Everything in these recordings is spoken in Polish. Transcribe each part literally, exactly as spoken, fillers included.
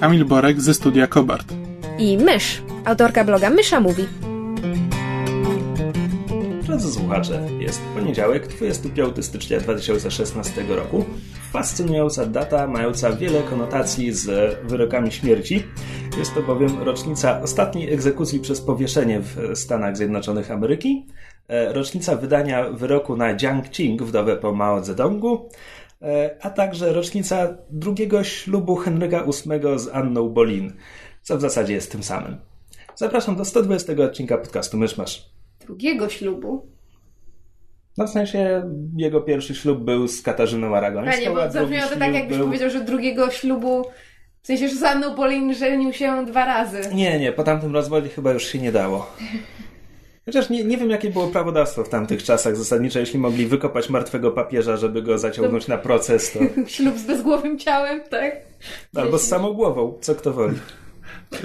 Kamil Borek ze studia Kobart i Mysz, autorka bloga Mysza Mówi. Drodzy słuchacze, jest poniedziałek, dwudziestego piątego stycznia dwa tysiące szesnastego roku. Fascynująca data, mająca wiele konotacji z wyrokami śmierci. Jest to bowiem rocznica ostatniej egzekucji przez powieszenie w Stanach Zjednoczonych Ameryki, rocznica wydania wyroku na Jiang Qing, wdowę po Mao Zedongu, a także rocznica drugiego ślubu Henryka ósmego z Anną Boleyn, co w zasadzie jest tym samym. Zapraszam do sto dwudziestego odcinka podcastu Myszmasz. Drugiego ślubu? No w sensie jego pierwszy ślub był z Katarzyną Aragońską. Nie, bo zabrzmiało to tak, jakbyś był... powiedział, że drugiego ślubu, w sensie, że z Anną Boleyn żenił się dwa razy. Nie, nie, po tamtym rozwodzie chyba już się nie dało. Chociaż nie, nie wiem, jakie było prawodawstwo w tamtych czasach. Zasadniczo, jeśli mogli wykopać martwego papieża, żeby go zaciągnąć na proces, to... Ślub z bezgłowym ciałem, tak? Albo z samą głową, co kto woli.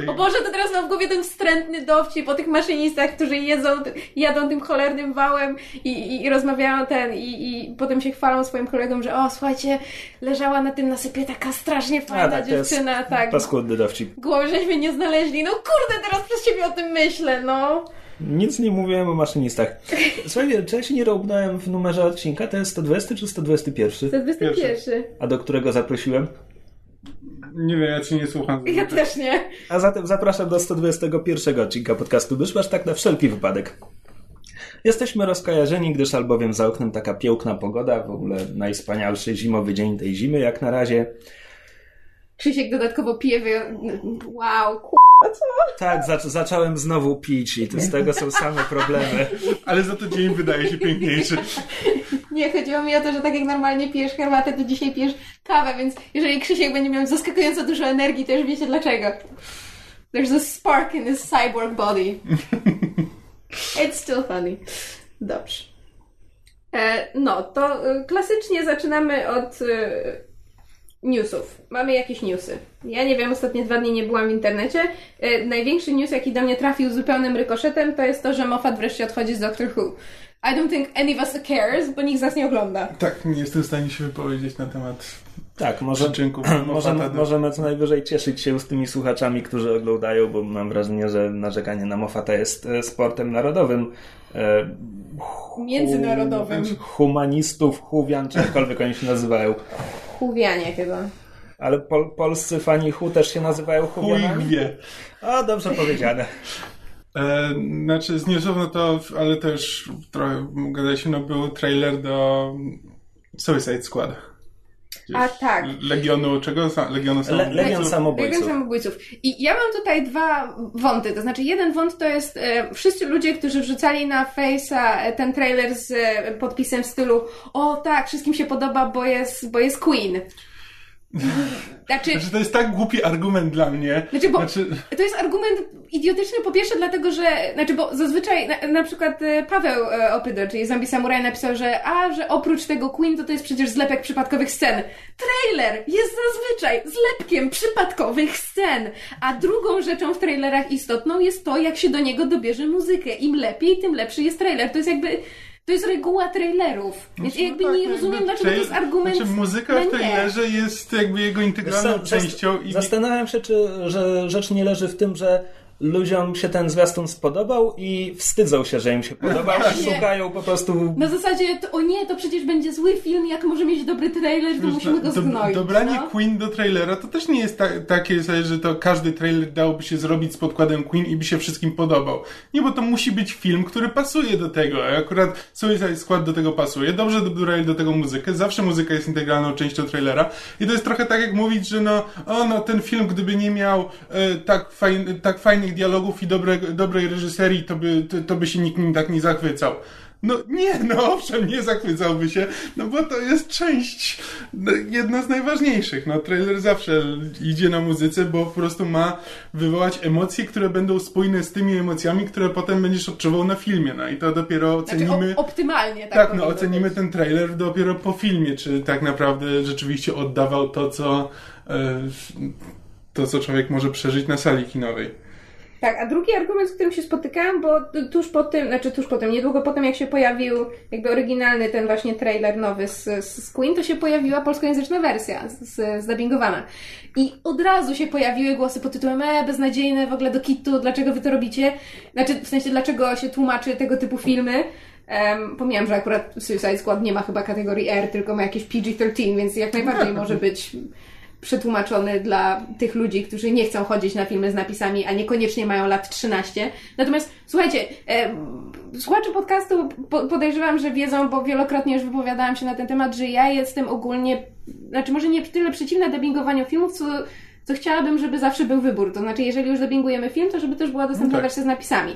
O Boże, to teraz mam w głowie ten wstrętny dowcip o tych maszynistach, którzy jedzą, jadą tym cholernym wałem i, i, i rozmawiają ten i, i potem się chwalą swoim kolegom, że o, słuchajcie, leżała na tym nasypie taka strasznie fajna A, tak, dziewczyna. To jest tak, paskudny dowcip. Głowy żeśmy nie znaleźli. No kurde, teraz przez ciebie o tym myślę, no. Nic nie mówiłem o maszynistach. Słuchajcie, czy ja się nie robnąłem w numerze odcinka? To jest sto dwudziesty czy sto dwudziesty pierwszy? sto dwudziesty pierwszy. A do którego zaprosiłem? Nie wiem, ja cię nie słucham. Ja też nie. A zatem zapraszam do sto dwudziestego pierwszego odcinka podcastu Myszmasz, tak na wszelki wypadek. Jesteśmy rozkojarzeni, gdyż albowiem za oknem taka piękna pogoda, w ogóle najwspanialszy zimowy dzień tej zimy jak na razie. Krzysiek dodatkowo pije, wow, k***a, co? Tak, zac- zacząłem znowu pić i to z tego są same problemy. Ale za to dzień wydaje się piękniejszy. Nie, chodziło mi o to, że tak jak normalnie pijesz herbatę, to dzisiaj pijesz kawę, więc jeżeli Krzysiek będzie miał zaskakująco dużo energii, to już wiecie dlaczego. There's a spark in this cyborg body. It's still funny. Dobrze. E, no, to klasycznie zaczynamy od e, newsów. Mamy jakieś newsy. Ja nie wiem, ostatnie dwa dni nie byłam w internecie. E, największy news, jaki do mnie trafił zupełnym rykoszetem, to jest to, że Moffat wreszcie odchodzi z Doctor Who. I don't think any of us cares, bo nikt z nas nie ogląda. Tak, nie jestem w stanie się wypowiedzieć na temat tak, może, przyczynków. Możemy, możemy co najwyżej cieszyć się z tymi słuchaczami, którzy oglądają, bo mam wrażenie, że narzekanie na Moffata jest sportem narodowym. E, hu, Międzynarodowym. Humanistów, huwian, czymkolwiek oni się nazywają. Huwianie chyba. Ale pol, polscy fani hu też się nazywają huwianami? Chujwie. O, dobrze powiedziane. E, znaczy znieżono to, ale też trochę gadaliśmy, no był trailer do Suicide Squad. Gdzieś A tak. Legionu czego? Legionu samobójców. Le, Legion samobójców. Legion samobójców. I ja mam tutaj dwa wąty, to znaczy jeden wąt to jest e, wszyscy ludzie, którzy wrzucali na Face'a ten trailer z e, podpisem w stylu o tak, wszystkim się podoba, bo jest, bo jest Queen. Znaczy, znaczy, to jest tak głupi argument dla mnie. Znaczy, bo znaczy... To jest argument idiotyczny po pierwsze dlatego, że znaczy, bo zazwyczaj na, na przykład Paweł Opydo, czyli Zombie Samuraj napisał, że a, że oprócz tego Queen to to jest przecież zlepek przypadkowych scen. Trailer jest zazwyczaj zlepkiem przypadkowych scen, a drugą rzeczą w trailerach istotną jest to, jak się do niego dobierze muzykę. Im lepiej, tym lepszy jest trailer. To jest jakby... To jest reguła trailerów. Więc no, jakby tak, nie rozumiem, no, dlaczego to jest argument. Znaczy, muzyka w trailerze jest jakby jego integralną Zas- częścią. I... Zastanawiam się, czy że rzecz nie leży w tym, że ludziom się ten zwiastun spodobał i wstydzą się, że im się podobał. Szukają po prostu... Na zasadzie, to, o nie, to przecież będzie zły film, jak może mieć dobry trailer, to Wiesz, musimy go zgnoić. Do, dobranie no? Queen do trailera to też nie jest ta, takie, że to każdy trailer dałoby się zrobić z podkładem Queen i by się wszystkim podobał. Nie, bo to musi być film, który pasuje do tego. Akurat Suicide Squad do tego pasuje. Dobrze dobrali do tego muzykę. Zawsze muzyka jest integralną częścią trailera. I to jest trochę tak, jak mówić, że no, o, no ten film, gdyby nie miał e, tak, fajn, tak fajnych dialogów i dobre, dobrej reżyserii, to by, to, to by się nikt nim tak nie zachwycał. No nie, no owszem, nie zachwycałby się, no bo to jest część, no, jedna z najważniejszych. No trailer zawsze idzie na muzyce, bo po prostu ma wywołać emocje, które będą spójne z tymi emocjami, które potem będziesz odczuwał na filmie. No i to dopiero ocenimy... Znaczy, op- optymalnie tak. Tak, no ocenimy być. Ten trailer dopiero po filmie, czy tak naprawdę rzeczywiście oddawał to, co, to, co człowiek może przeżyć na sali kinowej. Tak, a drugi argument, z którym się spotykałam, bo tuż po tym, znaczy tuż po tym, niedługo potem jak się pojawił jakby oryginalny ten właśnie trailer nowy z, z Queen, to się pojawiła polskojęzyczna wersja, z, zdubbingowana. I od razu się pojawiły głosy pod tytułem e, beznadziejne, w ogóle do kitu, dlaczego wy to robicie? Znaczy, w sensie, dlaczego się tłumaczy tego typu filmy? Um, pomijam, że akurat Suicide Squad nie ma chyba kategorii R, tylko ma jakieś P G trzynaście, więc jak najbardziej może być... przetłumaczony dla tych ludzi, którzy nie chcą chodzić na filmy z napisami, a niekoniecznie mają lat trzynaście. Natomiast słuchajcie, e, słuchacze podcastu po, podejrzewam, że wiedzą, bo wielokrotnie już wypowiadałam się na ten temat, że ja jestem ogólnie, znaczy może nie tyle przeciwna dubbingowaniu filmów, co, co chciałabym, żeby zawsze był wybór. To znaczy, jeżeli już dubbingujemy film, to żeby też była dostępna no tak. wersja z napisami.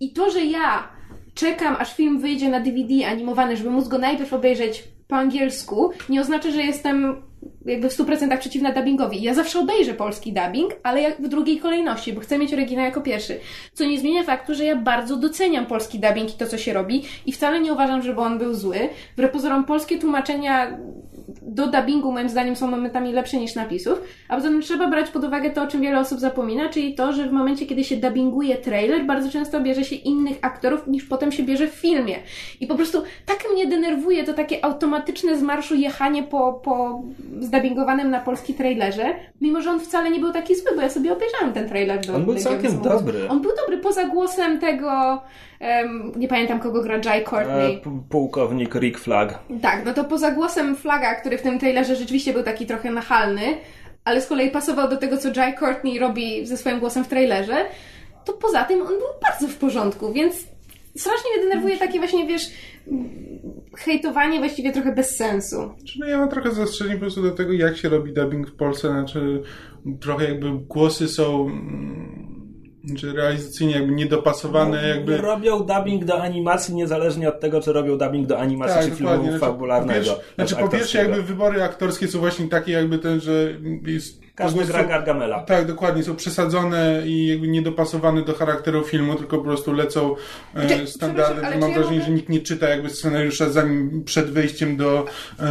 I to, że ja czekam, aż film wyjdzie na D V D animowany, żeby móc go najpierw obejrzeć po angielsku, nie oznacza, że jestem jakby w stu procentach przeciwna dubbingowi. Ja zawsze obejrzę polski dubbing, ale jak w drugiej kolejności, bo chcę mieć oryginał jako pierwszy. Co nie zmienia faktu, że ja bardzo doceniam polski dubbing i to, co się robi i wcale nie uważam, żeby on był zły. Wbrew pozorom polskie tłumaczenia do dubbingu moim zdaniem są momentami lepsze niż napisów, a poza tym trzeba brać pod uwagę to, o czym wiele osób zapomina, czyli to, że w momencie, kiedy się dubbinguje trailer, bardzo często bierze się innych aktorów niż potem się bierze w filmie. I po prostu tak mnie denerwuje to takie automatyczne z marszu jechanie po, po zdubbingowanym na polski trailerze, mimo że on wcale nie był taki zły, bo ja sobie obejrzałam ten trailer. Do, on był całkiem sposób. dobry. On był dobry, poza głosem tego... Um, nie pamiętam, kogo gra Jai Courtney. P- pułkownik Rick Flag. Tak, no to poza głosem Flaga, który w tym trailerze rzeczywiście był taki trochę nachalny, ale z kolei pasował do tego, co Jai Courtney robi ze swoim głosem w trailerze, to poza tym on był bardzo w porządku, więc strasznie mnie denerwuje takie właśnie, wiesz, hejtowanie właściwie trochę bez sensu. No ja mam trochę zastrzeżenie po prostu do tego, jak się robi dubbing w Polsce, znaczy trochę jakby głosy są... Czy realizacyjnie jakby niedopasowane jakby... Robią dubbing do animacji niezależnie od tego, czy robią dubbing do animacji, tak, czy filmu znaczy, fabularnego. Znaczy, znaczy po pierwsze jakby wybory aktorskie są właśnie takie jakby ten, że... Jest, Każdy gra Gargamela. Tak, dokładnie. Są przesadzone i jakby niedopasowane do charakteru filmu, tylko po prostu lecą e, standardy. Mam wrażenie, ja mogę... że nikt nie czyta jakby scenariusza zanim przed wejściem do e,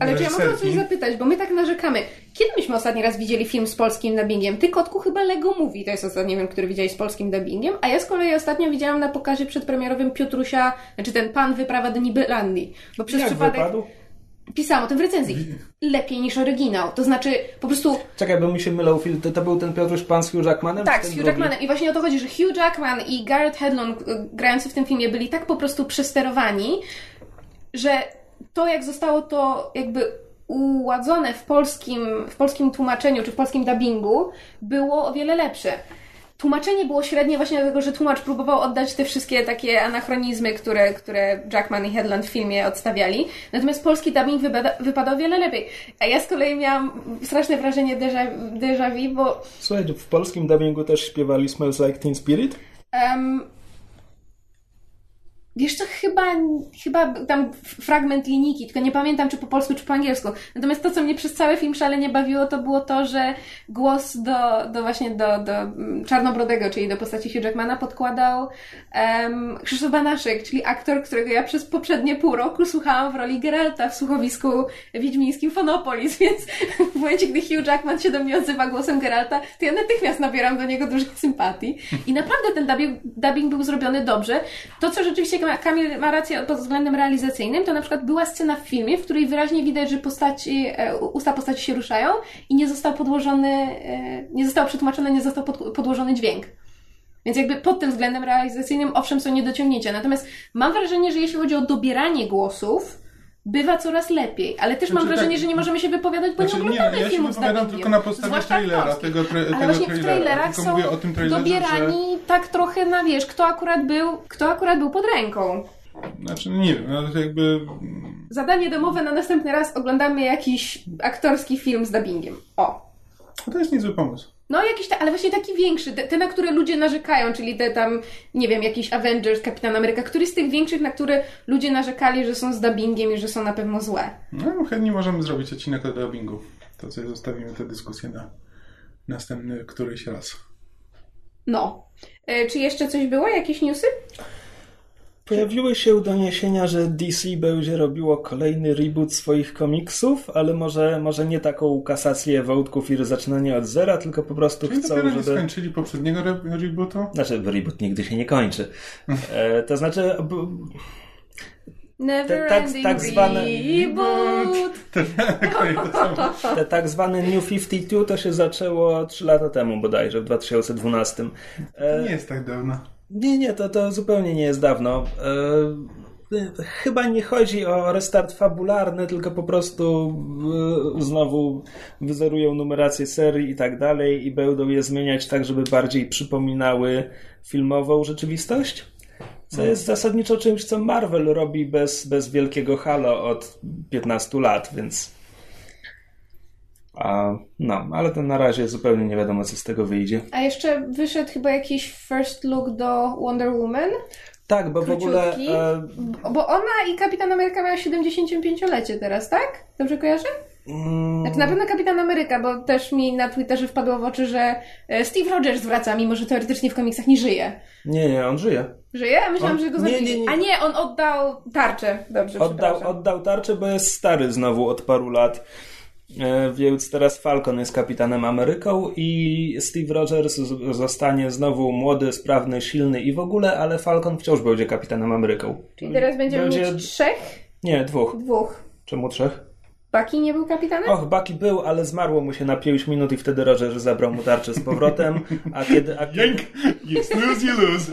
Ale do czy ja mogę o coś zapytać, bo my tak narzekamy. Kiedy myśmy ostatni raz widzieli film z polskim dubbingiem? Ty, Kotku, chyba Lego Movie to jest ostatni film, który widziałeś z polskim dubbingiem, a ja z kolei ostatnio widziałam na pokazie przedpremierowym Piotrusia, znaczy ten pan wyprawa do Nibelandii. Bo przez Jak przypadek... wypadł? Pisałam o tym w recenzji. Lepiej niż oryginał. To znaczy po prostu... Czekaj, bo mi się mylał film. To, to był ten Piotruś Pan z Hugh Jackmanem? Tak, z Hugh Jackmanem. I właśnie o to chodzi, że Hugh Jackman i Garrett Hedlund grający w tym filmie byli tak po prostu przesterowani, że to jak zostało to jakby... uładzone w polskim, w polskim tłumaczeniu, czy w polskim dubbingu było o wiele lepsze. Tłumaczenie było średnie właśnie dlatego, że tłumacz próbował oddać te wszystkie takie anachronizmy, które, które Jackman i Hedlund w filmie odstawiali. Natomiast polski dubbing wypada, wypadał o wiele lepiej. A ja z kolei miałam straszne wrażenie déjà vu, bo... Słuchaj, w polskim dubbingu też śpiewali Smells Like Teen Spirit? Um... Wiesz co, chyba, chyba tam fragment linijki, tylko nie pamiętam, czy po polsku, czy po angielsku. Natomiast to, co mnie przez cały film szalenie bawiło, to było to, że głos do, do właśnie do, do Czarnobrodego, czyli do postaci Hugh Jackmana, podkładał um, Krzysztof Banaszek, czyli aktor, którego ja przez poprzednie pół roku słuchałam w roli Geralta w słuchowisku wiedźmińskim Fonopolis, więc w momencie, gdy Hugh Jackman się do mnie odzywa głosem Geralta, to ja natychmiast nabieram do niego dużej sympatii. I naprawdę ten dubbing, dubbing był zrobiony dobrze. To, co rzeczywiście Kamil ma rację pod względem realizacyjnym, to na przykład była scena w filmie, w której wyraźnie widać, że postaci, usta postaci się ruszają i nie został podłożony, nie został przetłumaczony, nie został pod, podłożony dźwięk. Więc jakby pod tym względem realizacyjnym owszem są niedociągnięcia. Natomiast mam wrażenie, że jeśli chodzi o dobieranie głosów, bywa coraz lepiej, ale też znaczy, mam wrażenie, tak, że nie możemy się wypowiadać, bo znaczy, nie oglądamy ja filmów z dubbingiem. Ja się wypowiadam tylko na podstawie trailera, tego, tra- tego ale właśnie trailera. W trailerach tylko są mówię o tym trailerze, dobierani że... tak trochę na wiesz, kto akurat był, kto akurat był pod ręką. Znaczy nie wiem, ale jakby... Zadanie domowe na następny raz oglądamy jakiś aktorski film z dubbingiem. O! To jest niezły pomysł. No jakiś, ta, ale właśnie taki większy, te, te, na które ludzie narzekają, czyli te tam, nie wiem, jakiś Avengers, Kapitan Ameryka, który z tych większych, na które ludzie narzekali, że są z dubbingiem i że są na pewno złe. No chętnie możemy zrobić odcinek o dubbingu. To sobie zostawimy tę dyskusję na następny któryś raz. No. E, czy jeszcze coś było? Jakieś newsy? Pojawiły się doniesienia, że D C będzie robiło kolejny reboot swoich komiksów, ale może, może nie taką kasację wątków i zaczynanie od zera, tylko po prostu czyli chcą, żeby... Czyli skończyli poprzedniego re- rebootu? Znaczy, reboot nigdy się nie kończy. E, to znaczy... B- Never te, ending tak, tak zwane, reboot. Te tak zwane New pięćdziesiąt dwa to się zaczęło trzy lata temu bodajże, w dwa tysiące dwunastym. E, to nie jest tak dawno. Nie, nie, to, to zupełnie nie jest dawno. E, chyba nie chodzi o restart fabularny, tylko po prostu w, znowu wyzerują numerację serii i tak dalej i będą je zmieniać tak, żeby bardziej przypominały filmową rzeczywistość. Co jest zasadniczo czymś, co Marvel robi bez, bez wielkiego halo od piętnastu lat, więc a, no, ale to na razie zupełnie nie wiadomo, co z tego wyjdzie. A jeszcze wyszedł chyba jakiś first look do Wonder Woman? Tak, bo króciutki. W ogóle... E... Bo ona i Kapitan Ameryka mają siedemdziesięciopięciolecie teraz, tak? Dobrze kojarzę? Znaczy na pewno Kapitan Ameryka, bo też mi na Twitterze wpadło w oczy, że Steve Rogers wraca, mimo że teoretycznie w komiksach nie żyje. Nie, nie, on żyje. Żyje? Myślałam, on... że go zabili. Nie, nie, nie. A nie, on oddał tarczę. Dobrze, oddał, oddał tarczę, bo jest stary znowu od paru lat. E, więc teraz Falcon jest Kapitanem Ameryką i Steve Rogers z- zostanie znowu młody, sprawny, silny i w ogóle, ale Falcon wciąż będzie Kapitanem Ameryką. Czyli teraz będziemy będzie... mieć trzech? Nie, dwóch. Dwóch. Czemu trzech? Bucky nie był kapitanem? Och, Bucky był, ale zmarło mu się na pięć minut i wtedy Roger zabrał mu tarczę z powrotem. A kiedy... A kiedy... Yes, lose, you lose.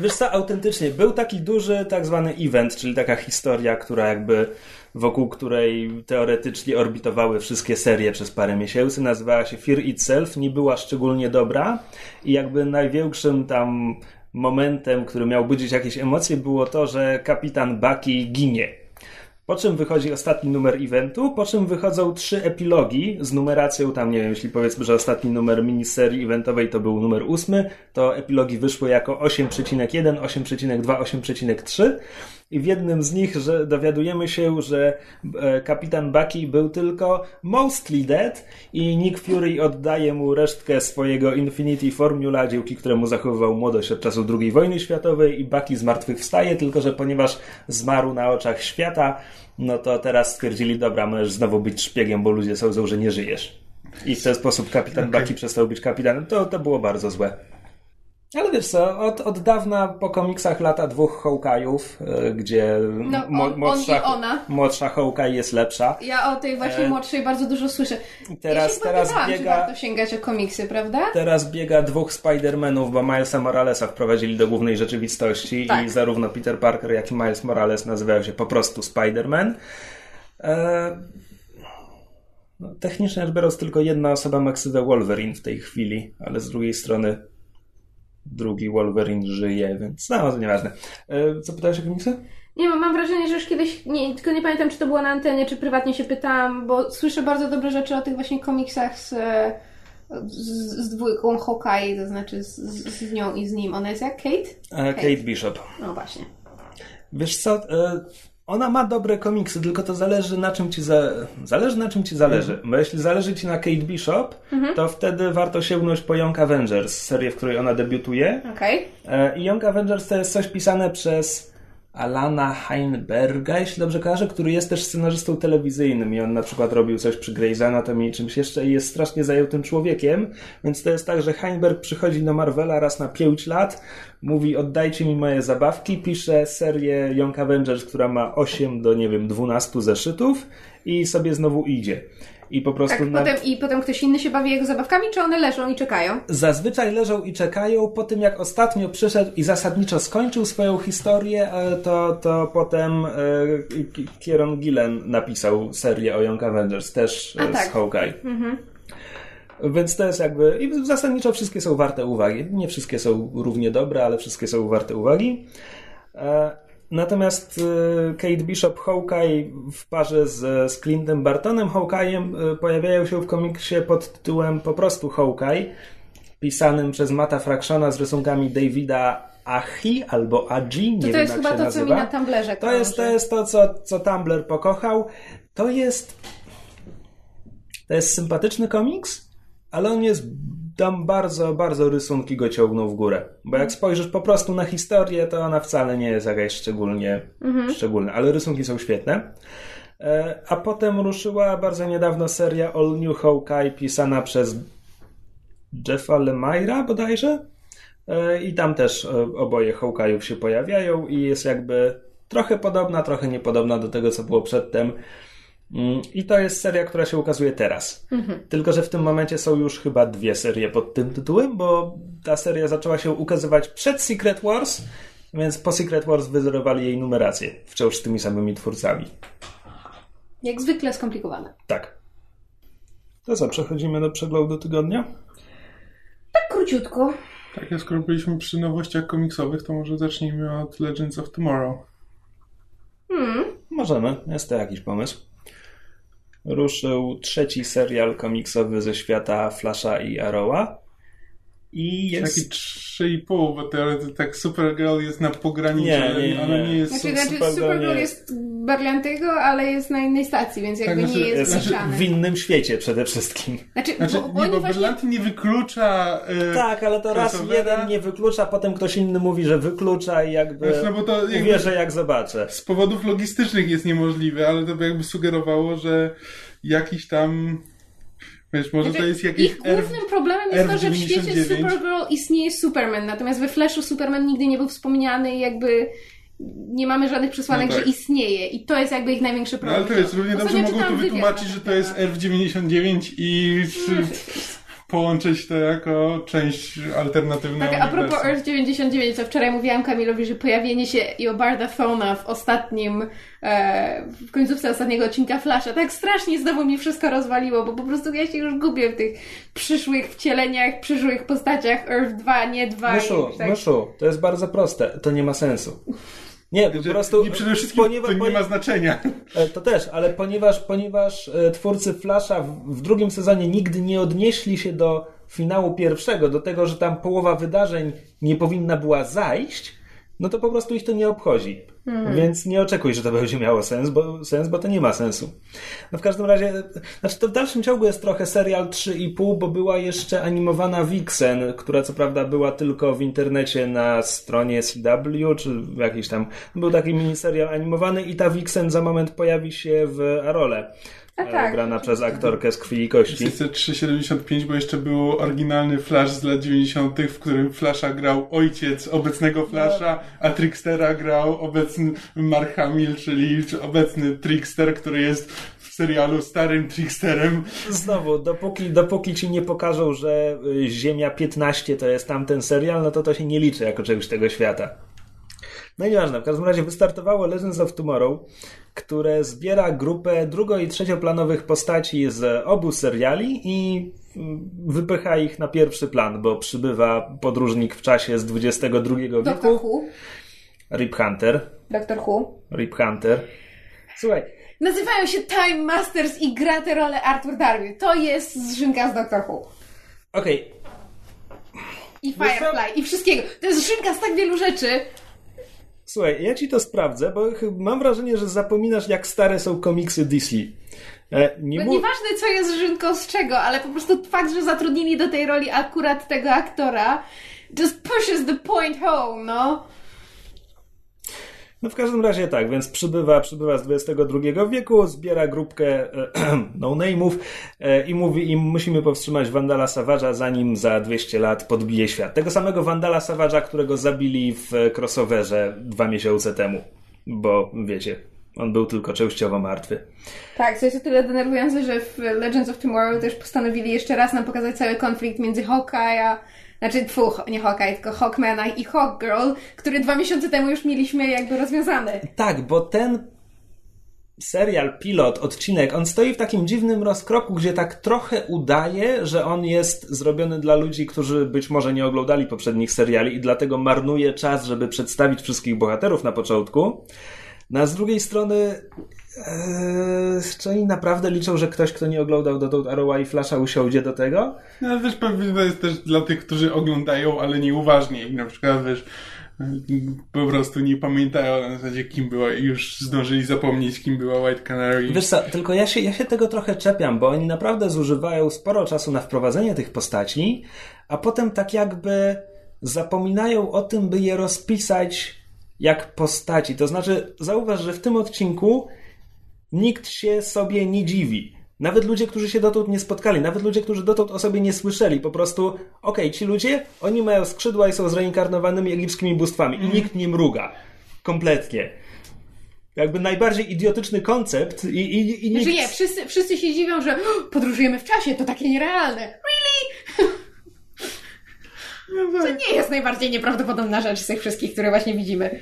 Wiesz co, autentycznie, był taki duży tak zwany event, czyli taka historia, która jakby wokół której teoretycznie orbitowały wszystkie serie przez parę miesięcy. Nazywała się Fear Itself, nie była szczególnie dobra i jakby największym tam momentem, który miał budzić jakieś emocje, było to, że kapitan Bucky ginie. Po czym wychodzi ostatni numer eventu, po czym wychodzą trzy epilogi z numeracją, tam nie wiem, jeśli powiedzmy, że ostatni numer miniserii eventowej to był numer ósmy, to epilogi wyszły jako osiem jeden, osiem dwa, osiem trzy i w jednym z nich że dowiadujemy się, że kapitan Bucky był tylko mostly dead i Nick Fury oddaje mu resztkę swojego Infinity Formula, dzięki któremu zachowywał młodość od czasu drugiej wojny światowej i Bucky zmartwychwstaje, tylko że ponieważ zmarł na oczach świata, no to teraz stwierdzili, dobra, możesz znowu być szpiegiem, bo ludzie sądzą, że nie żyjesz. I w ten sposób kapitan okay. Bucky przestał być kapitanem. To, to było bardzo złe. Ale wiesz co, od, od dawna po komiksach lata dwóch Hawkeye'ów, gdzie no, on, mo- młodsza, on i ona. młodsza Hawkeye jest lepsza. Ja o tej właśnie młodszej e... bardzo dużo słyszę. Teraz, ja się teraz biega... czy warto sięgać o komiksy, prawda? Teraz biega dwóch Spider-Manów, bo Milesa Moralesa wprowadzili do głównej rzeczywistości tak. I zarówno Peter Parker, jak i Miles Morales nazywają się po prostu Spider-Man. E... No, technicznie rzecz biorąc tylko jedna osoba ma ksywę Wolverine w tej chwili, ale z drugiej strony drugi Wolverine żyje, więc no, to nieważne. Co pytałeś o komiksy? Nie mam, mam wrażenie, że już kiedyś, nie, tylko nie pamiętam, czy to było na antenie, czy prywatnie się pytałam, bo słyszę bardzo dobre rzeczy o tych właśnie komiksach z, z, z dwójką Hawkeye, to znaczy z, z nią i z nim. Ona jest jak? Kate? Kate, Kate Bishop. No właśnie. Wiesz co, ona ma dobre komiksy, tylko to zależy na czym ci za... zależy, na czym ci zależy. Bo jeśli zależy ci na Kate Bishop, mhm. to wtedy warto sięgnąć po Young Avengers, serię, w której ona debiutuje. Okay. I Young Avengers to jest coś pisane przez Alana Heinberga, jeśli dobrze kojarzę, który jest też scenarzystą telewizyjnym i on na przykład robił coś przy Grey's Anatomy i czymś jeszcze i jest strasznie zajętym człowiekiem, więc to jest tak, że Heinberg przychodzi do Marvela raz na pięć lat, mówi oddajcie mi moje zabawki, pisze serię Young Avengers, która ma osiem do nie wiem dwunastu zeszytów i sobie znowu idzie. I po prostu tak, na... potem, i potem ktoś inny się bawi jego zabawkami, czy one leżą i czekają? Zazwyczaj leżą i czekają. Po tym jak ostatnio przyszedł i zasadniczo skończył swoją historię, to, to potem Kieron Gillen napisał serię o Young Avengers, też A, z tak. Hawkeye. Mhm. Więc to jest jakby... I zasadniczo wszystkie są warte uwagi. Nie wszystkie są równie dobre, ale wszystkie są warte uwagi. Natomiast Kate Bishop, Hawkeye w parze z, z Clintem Bartonem Hawkeye'em pojawiają się w komiksie pod tytułem po prostu Hawkeye, pisanym przez Matta Fractiona z rysunkami Davida Achi albo Adji, nie to wiem to jest jak chyba się to, nazywa. Co mi na Tumblerze to jest, to jest to, co, co Tumblr pokochał. To jest to jest sympatyczny komiks, ale on jest tam bardzo, bardzo rysunki go ciągną w górę. Bo jak spojrzysz po prostu na historię, to ona wcale nie jest jakaś szczególnie mhm. szczególna, ale rysunki są świetne. A potem ruszyła bardzo niedawno seria All New Hawkeye pisana przez Jeffa Lemire'a bodajże. I tam też oboje Hawkeye'ów się pojawiają i jest jakby trochę podobna, trochę niepodobna do tego, co było przedtem. I to jest seria, która się ukazuje teraz. Mhm. Tylko że w tym momencie są już chyba dwie serie pod tym tytułem, bo ta seria zaczęła się ukazywać przed Secret Wars, więc po Secret Wars wyzerowali jej numerację, wciąż z tymi samymi twórcami. Jak zwykle skomplikowane. Tak. To co, przechodzimy do przeglądu tygodnia? Tak króciutko. Tak, jak skoro byliśmy przy nowościach komiksowych, to może zacznijmy od Legends of Tomorrow. Hmm. Możemy, jest to jakiś pomysł. Ruszył trzeci serial komiksowy ze świata Flasha i Arrowa. I jest... Taki trzy i pół, bo teoretycznie tak Supergirl jest na pograniczu, ale ona nie jest... Znaczy, znaczy Supergirl, Supergirl jest Barlantego, ale jest na innej stacji, więc jakby tak, znaczy, nie jest znaczy, w innym świecie przede wszystkim. Znaczy, znaczy bo, nie, bo właśnie... Berlanti nie wyklucza... Yy, tak, ale to raz jeden nie wyklucza, potem ktoś inny mówi, że wyklucza i jakby znaczy, no bo to jakby uwierzę, jak zobaczę. Z powodów logistycznych jest niemożliwe, ale to by jakby sugerowało, że jakiś tam... Wiesz, może znaczy, to jest jakiś ich głównym R, problemem jest R dziewięćdziesiąt dziewięć. To, że w świecie Supergirl istnieje Superman, natomiast we Flashu Superman nigdy nie był wspomniany i jakby nie mamy żadnych przesłanek, no tak. że istnieje i to jest jakby ich największy problem. No, ale to jest równie dobrze mogą to wytłumaczyć, że to jest R dziewięćdziesiąt dziewięć i połączyć to jako część alternatywną. Tak, a propos Earth dziewięćdziesiąt dziewięć, to wczoraj mówiłam Kamilowi, że pojawienie się Iobarda Thawna w ostatnim, e, w końcówce ostatniego odcinka Flasha tak strasznie znowu mi wszystko rozwaliło, bo po prostu ja się już gubię w tych przyszłych wcieleniach, przyszłych postaciach Earth dwa, nie dwa. Myszu, tak. Myszu, to jest bardzo proste, to nie ma sensu. Nie, po prostu... I przede wszystkim ponieważ, to nie ma znaczenia. To też, ale ponieważ, ponieważ twórcy Flasha w drugim sezonie nigdy nie odnieśli się do finału pierwszego, do tego, że tam połowa wydarzeń nie powinna była zajść, no to po prostu ich to nie obchodzi. Hmm. Więc nie oczekuj, że to będzie miało sens, bo, sens, bo to nie ma sensu. No w każdym razie, znaczy to w dalszym ciągu jest trochę serial trzy i pół, bo była jeszcze animowana Vixen, która co prawda była tylko w internecie na stronie C W, czy jakiś tam, był taki miniserial animowany i ta Vixen za moment pojawi się w Arole. A tak. Grana przez aktorkę z krwi i kości. Jest trzysta siedemdziesiąt pięć, bo jeszcze był oryginalny Flash z lat dziewięćdziesiątych, w którym Flasha grał ojciec obecnego Flasha, a Trickstera grał obecny Mark Hamill, czyli obecny Trickster, który jest w serialu starym Tricksterem. Znowu, dopóki, dopóki ci nie pokażą, że Ziemia piętnaście to jest tamten serial, no to to się nie liczy jako czegoś tego świata. No i nieważne, w każdym razie wystartowało Legends of Tomorrow, które zbiera grupę drugo- i trzecioplanowych postaci z obu seriali i wypycha ich na pierwszy plan, bo przybywa podróżnik w czasie z dwudziestego drugiego wieku. Doktor Who. Rip Hunter. Doktor Who. Rip Hunter. Słuchaj. Nazywają się Time Masters i gra tę rolę Arthur Darwin. To jest zżynka z Doktor Who. Okej. Okay. I Firefly, i wszystkiego. To jest zżynka z tak wielu rzeczy. Słuchaj, ja ci to sprawdzę, bo mam wrażenie, że zapominasz, jak stare są komiksy D C. E, nie no mu... Nieważne, co jest żynką z czego, ale po prostu fakt, że zatrudnili do tej roli akurat tego aktora just pushes the point home, no. No w każdym razie tak, więc przybywa, przybywa z dwudziestego drugiego wieku, zbiera grupkę e, no-name'ów e, i mówi im, musimy powstrzymać Wandala Savage'a, zanim za dwieście lat podbije świat. Tego samego Wandala Savage'a, którego zabili w crossoverze dwa miesiące temu, bo wiecie, on był tylko częściowo martwy. Tak, co jest o tyle denerwujące, że w Legends of Tomorrow też postanowili jeszcze raz nam pokazać cały konflikt między Hawkeye a Znaczy, tfu, nie Hawkeye, tylko Hawkmana i Hawkgirl, który dwa miesiące temu już mieliśmy jakby rozwiązane. Tak, bo ten serial pilot, odcinek, on stoi w takim dziwnym rozkroku, gdzie tak trochę udaje, że on jest zrobiony dla ludzi, którzy być może nie oglądali poprzednich seriali i dlatego marnuje czas, żeby przedstawić wszystkich bohaterów na początku. No a z drugiej strony Eee, czy oni naprawdę liczą, że ktoś, kto nie oglądał dotąd Arrowa i Flasha, usiądzie do tego? No wiesz, pewnie jest też dla tych, którzy oglądają, ale nieuważnie. I na przykład, wiesz, po prostu nie pamiętają na zasadzie, kim była, i już zdążyli zapomnieć, kim była White Canary. Wiesz co, tylko ja się, ja się tego trochę czepiam, bo oni naprawdę zużywają sporo czasu na wprowadzenie tych postaci, a potem tak jakby zapominają o tym, by je rozpisać jak postaci. To znaczy, zauważ, że w tym odcinku nikt się sobie nie dziwi. Nawet ludzie, którzy się dotąd nie spotkali, nawet ludzie, którzy dotąd o sobie nie słyszeli. Po prostu, okej, okay, ci ludzie, oni mają skrzydła i są zreinkarnowanymi egipskimi bóstwami. I nikt nie mruga. Kompletnie. Jakby najbardziej idiotyczny koncept i, i, i nikt... Znaczy nie, wszyscy, wszyscy się dziwią, że podróżujemy w czasie, to takie nierealne. Really? To nie jest najbardziej nieprawdopodobna rzecz z tych wszystkich, które właśnie widzimy.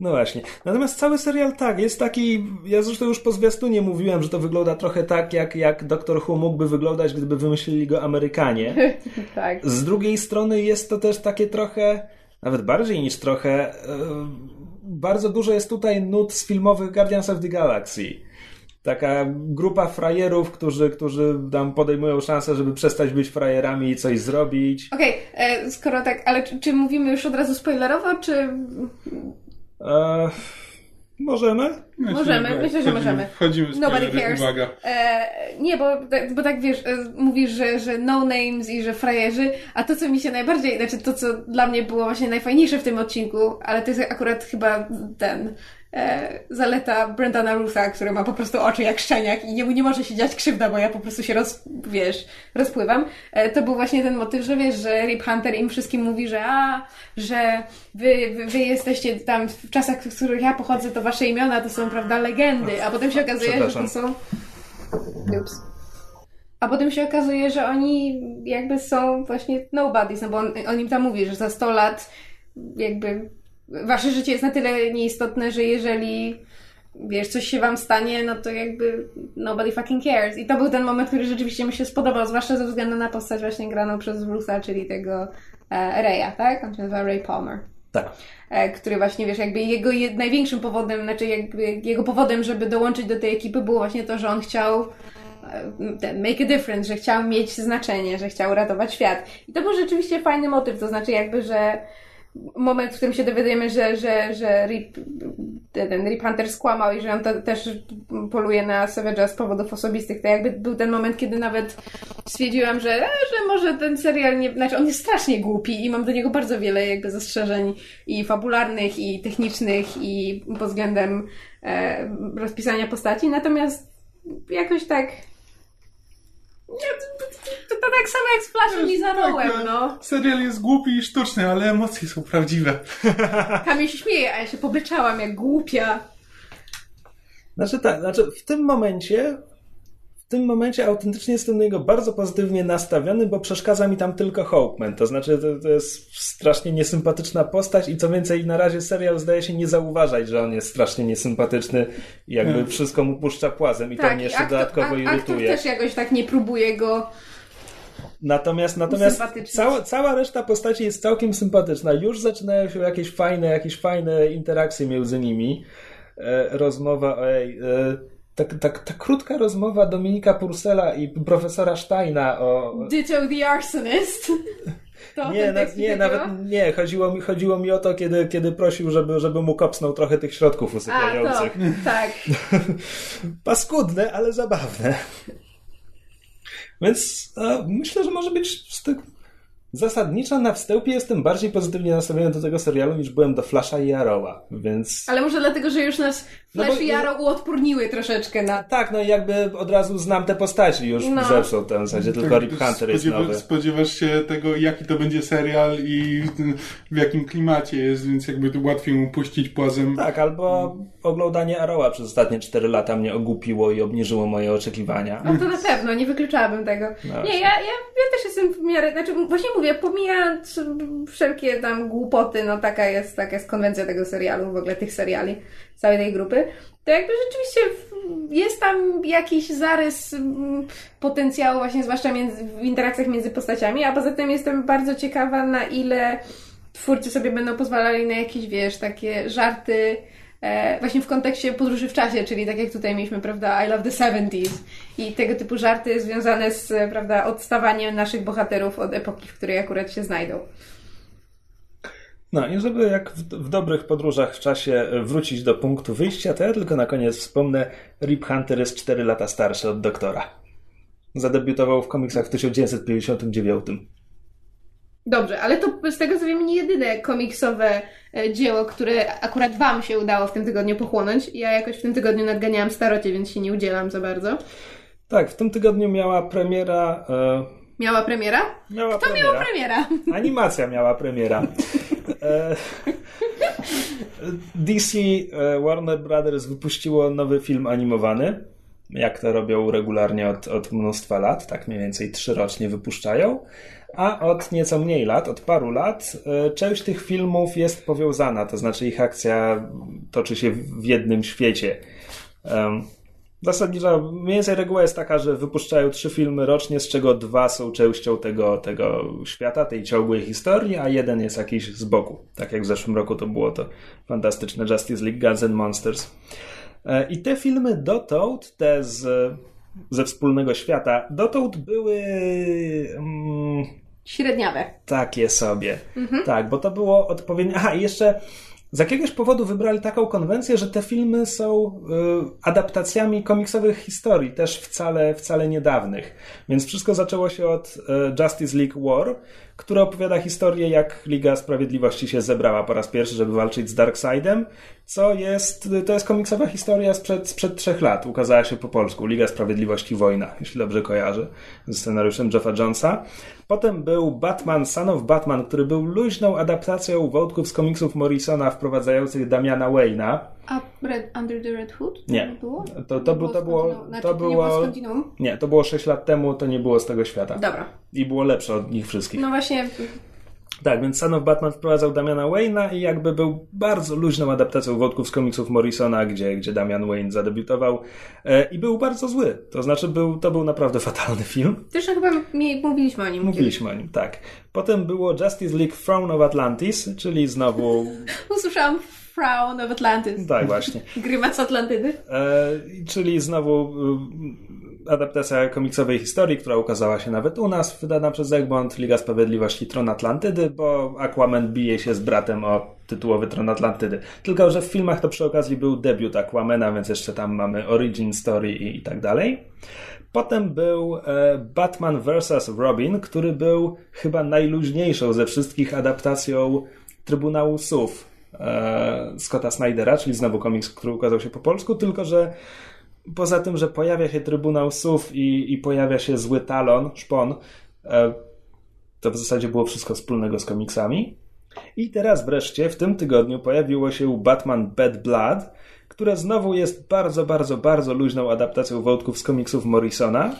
No właśnie. Natomiast cały serial tak, jest taki, ja zresztą już po zwiastunie mówiłem, że to wygląda trochę tak, jak, jak Doctor Who mógłby wyglądać, gdyby wymyślili go Amerykanie. Tak. Z drugiej strony jest to też takie trochę, nawet bardziej niż trochę, yy, bardzo dużo jest tutaj nut z filmowych Guardians of the Galaxy. Taka grupa frajerów, którzy, którzy tam podejmują szansę, żeby przestać być frajerami i coś zrobić. Okej, okay, skoro tak, ale czy, czy mówimy już od razu spoilerowo, czy... Eee, możemy? Myślę, możemy, że myślę, że możemy. Wchodzimy, wchodzimy w spoilery, uwaga. Eee, nie, bo, bo tak wiesz, mówisz, że, że no names i że frajerzy, a to co mi się najbardziej, znaczy to co dla mnie było właśnie najfajniejsze w tym odcinku, ale to jest akurat chyba ten... E, zaleta Brendana Rootha, który ma po prostu oczy jak szczeniak i nie, nie może się dziać krzywda, bo ja po prostu się roz, wiesz, rozpływam. E, to był właśnie ten motyw, że wiesz, że Rip Hunter im wszystkim mówi, że a, że wy, wy, wy jesteście tam w czasach, w których ja pochodzę, to wasze imiona to są, prawda, legendy, a potem się okazuje, że to są... Ups. A potem się okazuje, że oni jakby są właśnie nobodies, no bo on, on im tam mówi, że za sto lat jakby wasze życie jest na tyle nieistotne, że jeżeli, wiesz, coś się wam stanie, no to jakby nobody fucking cares. I to był ten moment, który rzeczywiście mi się spodobał, zwłaszcza ze względu na postać właśnie graną przez Rusa, czyli tego e, Raya, tak? On się nazywa Ray Palmer. Tak. E, który właśnie, wiesz, jakby jego jed- największym powodem, znaczy jakby jego powodem, żeby dołączyć do tej ekipy było właśnie to, że on chciał make a difference, że chciał mieć znaczenie, że chciał ratować świat. I to był rzeczywiście fajny motyw, to znaczy jakby, że moment, w którym się dowiadujemy, że, że, że Rip, ten Rip Hunter skłamał i że on to, też poluje na Savage'a z powodów osobistych, to jakby był ten moment, kiedy nawet stwierdziłam, że, że może ten serial nie... Znaczy on jest strasznie głupi i mam do niego bardzo wiele jakby zastrzeżeń i fabularnych, i technicznych, i pod względem e, rozpisania postaci, natomiast jakoś tak... To, to tak samo jak z Flashem i Zarrołem, tak, no. Serial jest głupi i sztuczny, ale emocje są prawdziwe. Kamil się śmieje, a ja się pobyczałam jak głupia. Znaczy tak, znaczy w tym momencie w tym momencie autentycznie jestem do niego bardzo pozytywnie nastawiony, bo przeszkadza mi tam tylko Hopeman. To znaczy to, to jest strasznie niesympatyczna postać i co więcej, na razie serial zdaje się nie zauważać, że on jest strasznie niesympatyczny i jakby hmm. wszystko mu puszcza płazem i tak, to mnie jeszcze aktor, dodatkowo irytuje. Tak, aktor też jakoś tak nie próbuje go... Natomiast, natomiast cała, cała reszta postaci jest całkiem sympatyczna. Już zaczynają się jakieś fajne, jakieś fajne interakcje między nimi. E, rozmowa o jej... E, ta, ta, ta krótka rozmowa Dominika Purcella i profesora Steina o... Ditto the Arsonist. To nie, na, nie nawet nie. Chodziło mi, chodziło mi o to, kiedy, kiedy prosił, żeby, żeby mu kopsnął trochę tych środków usypiających. A, to, tak. Paskudne, ale zabawne. Więc no, myślę, że może być zasadnicza na wstępie. Jestem bardziej pozytywnie nastawiony do tego serialu niż byłem do Flasha i Arrowa, więc... Ale może dlatego, że już nas Flash no bo... i Arrow uodporniły troszeczkę na... Tak, no i jakby od razu znam te postaci już no. zepsuł w tym sensie, tylko tak, Rip Hunter jest nowy. Spodziewasz się tego, jaki to będzie serial i w jakim klimacie jest, więc jakby tu łatwiej mu puścić płazem. Tak, albo oglądanie Arrowa przez ostatnie cztery lata mnie ogłupiło i obniżyło moje oczekiwania. No to na pewno, nie wykluczałabym tego. No nie, ja, ja, ja też jestem w miarę... Znaczy, właśnie mówię, mówię, pomijając wszelkie tam głupoty, no taka jest, taka jest konwencja tego serialu, w ogóle tych seriali, całej tej grupy, to jakby rzeczywiście jest tam jakiś zarys potencjału właśnie, zwłaszcza między, w interakcjach między postaciami, a poza tym jestem bardzo ciekawa, na ile twórcy sobie będą pozwalali na jakieś, wiesz, takie żarty e, właśnie w kontekście podróży w czasie, czyli tak jak tutaj mieliśmy, prawda, I love the seventies i tego typu żarty związane z, prawda, odstawaniem naszych bohaterów od epoki, w której akurat się znajdą. No i żeby jak w, w dobrych podróżach w czasie wrócić do punktu wyjścia, to ja tylko na koniec wspomnę, Rip Hunter jest cztery lata starszy od Doktora. Zadebiutował w komiksach w tysiąc dziewięćset pięćdziesiątym dziewiątym. Dobrze, ale to z tego co wiem nie jedyne komiksowe dzieło, które akurat wam się udało w tym tygodniu pochłonąć. Ja jakoś w tym tygodniu nadganiałam starocie, więc się nie udzielam za bardzo. Tak, w tym tygodniu miała premiera... E... Miała premiera? Miała Kto premiera? miał premiera? Animacja miała premiera. D C Warner Brothers wypuściło nowy film animowany, jak to robią regularnie od, od mnóstwa lat, tak mniej więcej trzy rocznie wypuszczają, a od nieco mniej lat, od paru lat, część tych filmów jest powiązana, to znaczy ich akcja toczy się w jednym świecie. Um, Zasadniczo mniej więcej reguła jest taka, że wypuszczają trzy filmy rocznie, z czego dwa są częścią tego, tego świata, tej ciągłej historii, a jeden jest jakiś z boku. Tak jak w zeszłym roku to było to fantastyczne Justice League Guns and Monsters. I te filmy dotąd, te z, ze wspólnego świata, dotąd były... Mm, średniawe. Takie sobie. Mhm. Tak, bo to było odpowiednie... Aha, i jeszcze... Z jakiegoś powodu wybrali taką konwencję, że te filmy są y, adaptacjami komiksowych historii, też wcale, wcale niedawnych. Więc wszystko zaczęło się od y, Justice League War, która opowiada historię, jak Liga Sprawiedliwości się zebrała po raz pierwszy, żeby walczyć z Darkseidem, co jest, to jest komiksowa historia sprzed, sprzed trzech lat. Ukazała się po polsku. Liga Sprawiedliwości Wojna, jeśli dobrze kojarzę, ze scenariuszem Jeffa Jonesa. Potem był Batman, Son of Batman, który był luźną adaptacją wątków z komiksów Morrisona wprowadzających Damiana Wayne'a. A Red, Under the Red Hood? To nie. nie było? To, to, to, to, było, to, znaczy, to było... To nie było Nie, to było sześć lat temu, to nie było z tego świata. Dobra. I było lepsze od nich wszystkich. No właśnie... Tak, więc Son of Batman wprowadzał Damiana Wayne'a i jakby był bardzo luźną adaptacją wątków z komiksów Morrisona, gdzie, gdzie Damian Wayne zadebiutował e, i był bardzo zły. To znaczy był, to był naprawdę fatalny film. Zresztą chyba mi, mówiliśmy o nim. Mówiliśmy kiedyś. o nim, tak. Potem było Justice League Throne of Atlantis, czyli znowu... Usłyszałam Frown of Atlantis. Tak, właśnie. Grymas Atlantydy. E, czyli znowu... E, adaptacja komiksowej historii, która ukazała się nawet u nas, wydana przez Egmont, Liga Sprawiedliwości Tron Atlantydy, bo Aquaman bije się z bratem o tytułowy Tron Atlantydy. Tylko że w filmach to przy okazji był debiut Aquamana, więc jeszcze tam mamy origin story i, i tak dalej. Potem był e, Batman versus. Robin, który był chyba najluźniejszą ze wszystkich adaptacją Trybunału Sów e, Scotta Snydera, czyli znowu komiks, który ukazał się po polsku, tylko że poza tym, że pojawia się Trybunał Sów i, i pojawia się zły Talon, szpon, to w zasadzie było wszystko wspólnego z komiksami. I teraz wreszcie w tym tygodniu pojawiło się Batman Bad Blood, które znowu jest bardzo, bardzo, bardzo luźną adaptacją wątków z komiksów Morrisona,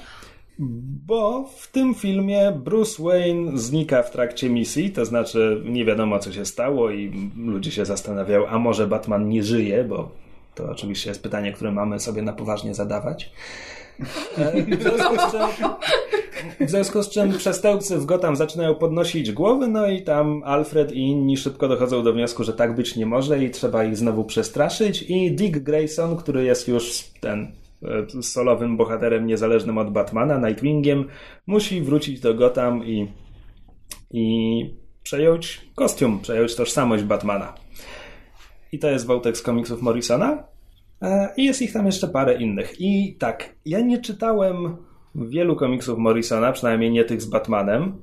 bo w tym filmie Bruce Wayne znika w trakcie misji, to znaczy nie wiadomo co się stało i ludzie się zastanawiają, a może Batman nie żyje, bo to oczywiście jest pytanie, które mamy sobie na poważnie zadawać. W związku z czym, w związku z czym przestępcy w Gotham zaczynają podnosić głowy, no i tam Alfred i inni szybko dochodzą do wniosku, że tak być nie może i trzeba ich znowu przestraszyć. I Dick Grayson, który jest już ten solowym bohaterem niezależnym od Batmana, Nightwingiem, musi wrócić do Gotham i, i przejąć kostium, przejąć tożsamość Batmana. I to jest wątek z komiksów Morrisona. I jest ich tam jeszcze parę innych. I tak, ja nie czytałem wielu komiksów Morrisona, przynajmniej nie tych z Batmanem,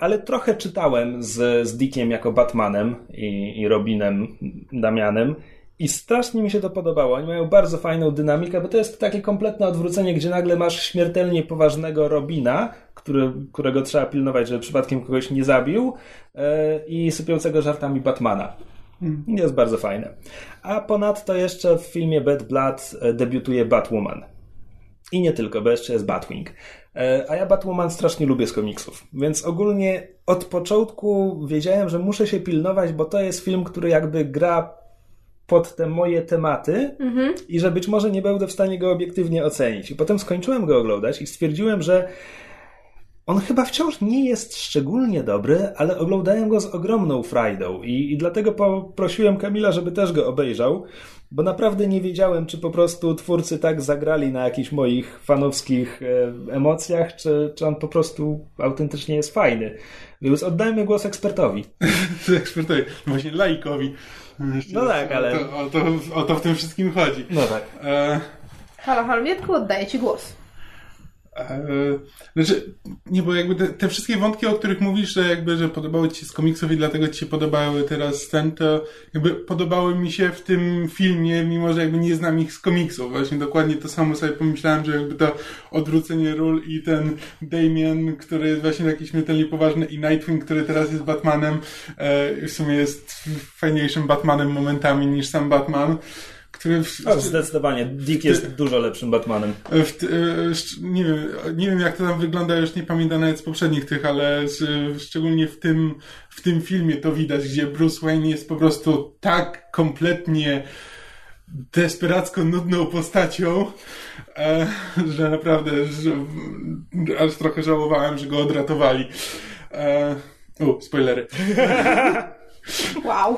ale trochę czytałem z, z Dickiem jako Batmanem i, i Robinem, Damianem. I strasznie mi się to podobało. Oni mają bardzo fajną dynamikę, bo to jest takie kompletne odwrócenie, gdzie nagle masz śmiertelnie poważnego Robina, który, którego trzeba pilnować, żeby przypadkiem kogoś nie zabił, yy, i sypiącego żartami Batmana. Jest bardzo fajne. A ponadto jeszcze w filmie Bad Blood debiutuje Batwoman. I nie tylko, bo jeszcze jest Batwing. A ja Batwoman strasznie lubię z komiksów, więc ogólnie od początku wiedziałem, że muszę się pilnować, bo to jest film, który jakby gra pod te moje tematy mhm. i że być może nie będę w stanie go obiektywnie ocenić. I potem skończyłem go oglądać i stwierdziłem, że on chyba wciąż nie jest szczególnie dobry, ale oglądałem go z ogromną frajdą i, i dlatego poprosiłem Kamila, żeby też go obejrzał, bo naprawdę nie wiedziałem, czy po prostu twórcy tak zagrali na jakichś moich fanowskich emocjach, czy, czy on po prostu autentycznie jest fajny. Więc oddajmy głos ekspertowi. Ekspertowi, właśnie laikowi. Jeszcze no tak, ale... O to, o, to, o to w tym wszystkim chodzi. No tak. E... Halo, halo, Mietku, oddaję ci głos. Znaczy, nie, bo jakby te, te wszystkie wątki, o których mówisz, że jakby, że podobały ci się z komiksów i dlatego ci się podobały teraz ten, to jakby podobały mi się w tym filmie, mimo że jakby nie znam ich z komiksów. Właśnie dokładnie to samo sobie pomyślałem, że jakby to odwrócenie ról i ten Damian, który jest właśnie taki śmiertelnie poważny, i Nightwing, który teraz jest Batmanem, e, w sumie jest fajniejszym Batmanem momentami niż sam Batman. Który w, o, zdecydowanie. Dick jest ty, dużo lepszym Batmanem. W, nie, wiem, nie wiem, jak to tam wygląda, już nie pamiętam nawet z poprzednich tych, ale szczególnie w tym, w tym filmie to widać, gdzie Bruce Wayne jest po prostu tak kompletnie desperacko nudną postacią, że naprawdę że, aż trochę żałowałem, że go odratowali. U, spoilery. Wow.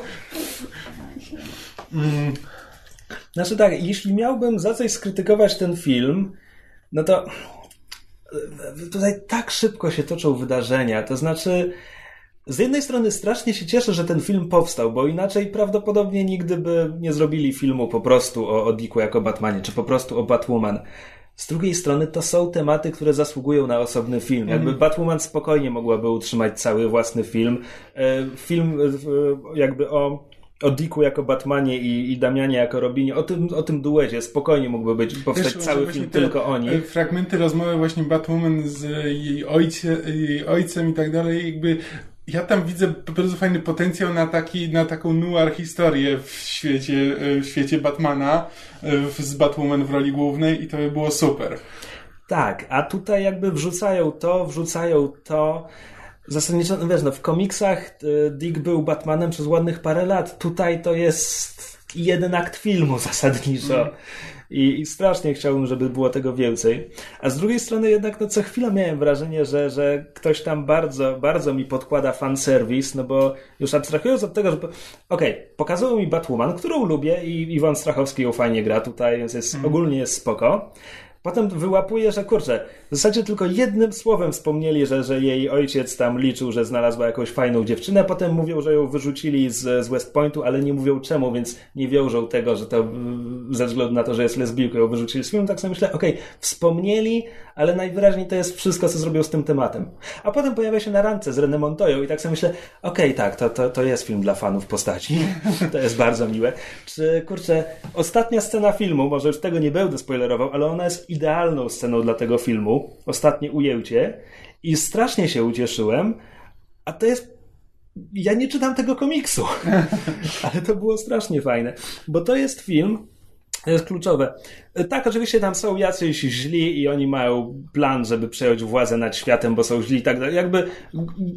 Mm. Znaczy tak, jeśli miałbym za coś skrytykować ten film, no to tutaj tak szybko się toczą wydarzenia. To znaczy, z jednej strony strasznie się cieszę, że ten film powstał, bo inaczej prawdopodobnie nigdy by nie zrobili filmu po prostu o, o Dicku jako Batmanie, czy po prostu o Batwoman. Z drugiej strony to są tematy, które zasługują na osobny film. Jakby Batwoman spokojnie mogłaby utrzymać cały własny film. Film jakby o... o Dicku jako Batmanie i, i Damianie jako Robinie, o tym, o tym duecie spokojnie mógłby być, powstać wiesz, cały film tylko o nich. Fragmenty rozmowy właśnie Batwoman z jej, ojcie, jej ojcem i tak dalej, jakby ja tam widzę bardzo fajny potencjał na, taki, na taką noir historię w świecie, w świecie Batmana z Batwoman w roli głównej i to by było super. Tak, a tutaj jakby wrzucają to, wrzucają to zasadniczo, no wiesz, no w komiksach Dick był Batmanem przez ładnych parę lat. Tutaj to jest jeden akt filmu zasadniczo. Mm. I, I strasznie chciałbym, żeby było tego więcej. A z drugiej strony jednak no co chwila miałem wrażenie, że, że ktoś tam bardzo, bardzo mi podkłada fanserwis, no bo już abstrahując od tego, że... Okej, okay, pokazują mi Batwoman, którą lubię i Iwan Strachowski ją fajnie gra tutaj, więc jest, mm. ogólnie jest spoko. Potem wyłapuje, że kurczę, w zasadzie tylko jednym słowem wspomnieli, że, że jej ojciec tam liczył, że znalazła jakąś fajną dziewczynę. Potem mówią, że ją wyrzucili z, z West Pointu, ale nie mówią czemu, więc nie wiążą tego, że to ze względu na to, że jest lesbijką, ją wyrzucili z filmu. Tak sobie myślę, okej, okay, wspomnieli, ale najwyraźniej to jest wszystko, co zrobią z tym tematem. A potem pojawia się na randce z René Montoyą i tak sobie myślę, okej, okay, tak, to, to, to jest film dla fanów postaci. To jest bardzo miłe. Czy, kurczę, ostatnia scena filmu, może już tego nie będę spoilerował, ale ona jest idealną sceną dla tego filmu, ostatnie ujęcie, i strasznie się ucieszyłem, a to jest... Ja nie czytam tego komiksu, ale to było strasznie fajne, bo to jest film, to jest kluczowe. Tak, oczywiście tam są jacyś źli i oni mają plan, żeby przejąć władzę nad światem, bo są źli i tak dalej. Jakby,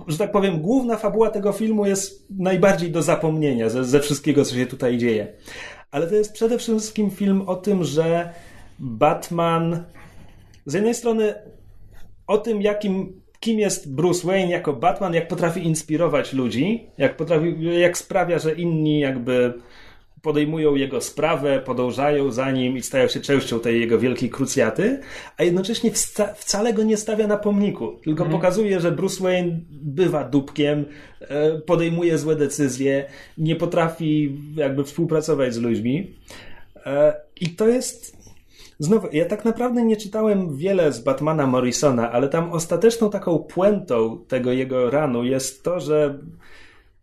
że tak powiem, główna fabuła tego filmu jest najbardziej do zapomnienia ze, ze wszystkiego, co się tutaj dzieje. Ale to jest przede wszystkim film o tym, że Batman z jednej strony o tym, jakim, kim jest Bruce Wayne jako Batman, jak potrafi inspirować ludzi, jak potrafi, jak sprawia, że inni jakby podejmują jego sprawę, podążają za nim i stają się częścią tej jego wielkiej krucjaty, a jednocześnie wca- wcale go nie stawia na pomniku, tylko mm. pokazuje, że Bruce Wayne bywa dupkiem, podejmuje złe decyzje, nie potrafi jakby współpracować z ludźmi. I to jest... Znowu, ja tak naprawdę nie czytałem wiele z Batmana Morrisona, ale tam ostateczną taką puentą tego jego ranu jest to, że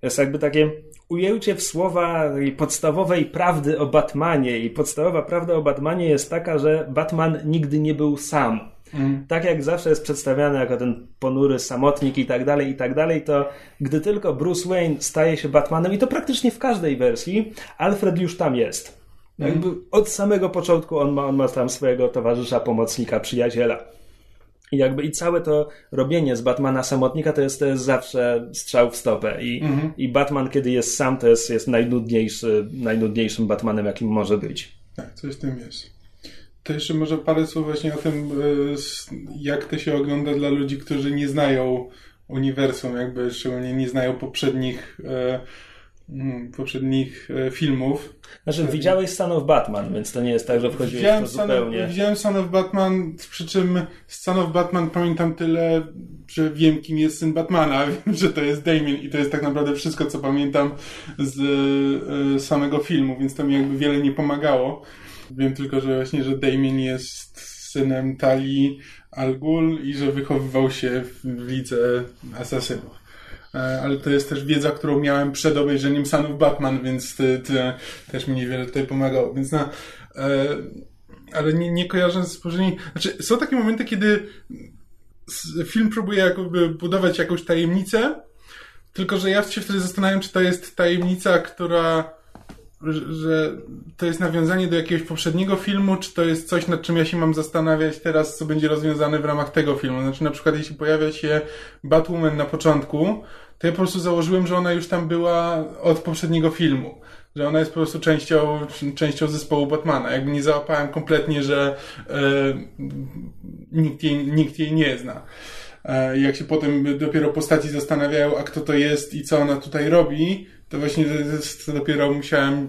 jest jakby takie ujęcie w słowa podstawowej prawdy o Batmanie, i podstawowa prawda o Batmanie jest taka, że Batman nigdy nie był sam. Mm. Tak jak zawsze jest przedstawiany jako ten ponury samotnik i tak dalej, i tak dalej, to gdy tylko Bruce Wayne staje się Batmanem, i to praktycznie w każdej wersji, Alfred już tam jest. Jakby od samego początku on ma, on ma tam swojego towarzysza, pomocnika, przyjaciela. I jakby i całe to robienie z Batmana samotnika to jest, to jest zawsze strzał w stopę. I, mhm. i Batman, kiedy jest sam, to jest, jest najnudniejszy, najnudniejszym Batmanem, jakim może być. Tak, coś w tym jest. To jeszcze może parę słów właśnie o tym, jak to się ogląda dla ludzi, którzy nie znają uniwersum, jakby szczególnie nie znają poprzednich poprzednich filmów. Znaczy widziałeś Son of Batman, więc to nie jest tak, że wchodziłeś w to zupełnie. Widziałem Son of Batman, przy czym z Son of Batman pamiętam tyle, że wiem, kim jest syn Batmana, wiem, że to jest Damien i to jest tak naprawdę wszystko, co pamiętam z samego filmu, więc to mi jakby wiele nie pomagało. Wiem tylko, że właśnie, że Damien jest synem Talii Al Ghul i że wychowywał się w lidze asasynów. Ale to jest też wiedza, którą miałem przed obejrzeniem Son of Batman, więc te, te, też mi niewiele tutaj pomagało. Więc na, e, ale nie, nie kojarzę z poprzedniej... Znaczy, są takie momenty, kiedy film próbuje jakby budować jakąś tajemnicę, tylko że ja się wtedy zastanawiam, czy to jest tajemnica, która... że to jest nawiązanie do jakiegoś poprzedniego filmu, czy to jest coś, nad czym ja się mam zastanawiać teraz, co będzie rozwiązane w ramach tego filmu. Znaczy na przykład jeśli pojawia się Batwoman na początku, to ja po prostu założyłem, że ona już tam była od poprzedniego filmu. Że ona jest po prostu częścią, częścią zespołu Batmana. Jakby nie załapałem kompletnie, że e, nikt, jej, nikt jej nie zna. E, jak się potem dopiero postaci zastanawiają, a kto to jest i co ona tutaj robi, to właśnie to dopiero musiałem,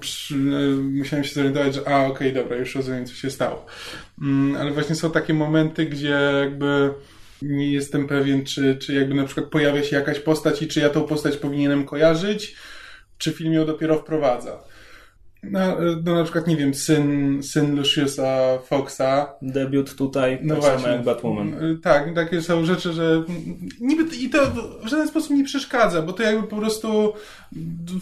musiałem się zorientować, że a, okej, okay, dobra, już rozumiem, co się stało. Ale właśnie są takie momenty, gdzie jakby nie jestem pewien, czy, czy jakby na przykład pojawia się jakaś postać i czy ja tą postać powinienem kojarzyć, czy film ją dopiero wprowadza. No, no na przykład, nie wiem, syn, syn Luciusa Foxa. Debiut tutaj, no tak właśnie, samo jak Batwoman. Tak, takie są rzeczy, że niby i to w żaden sposób nie przeszkadza, bo to jakby po prostu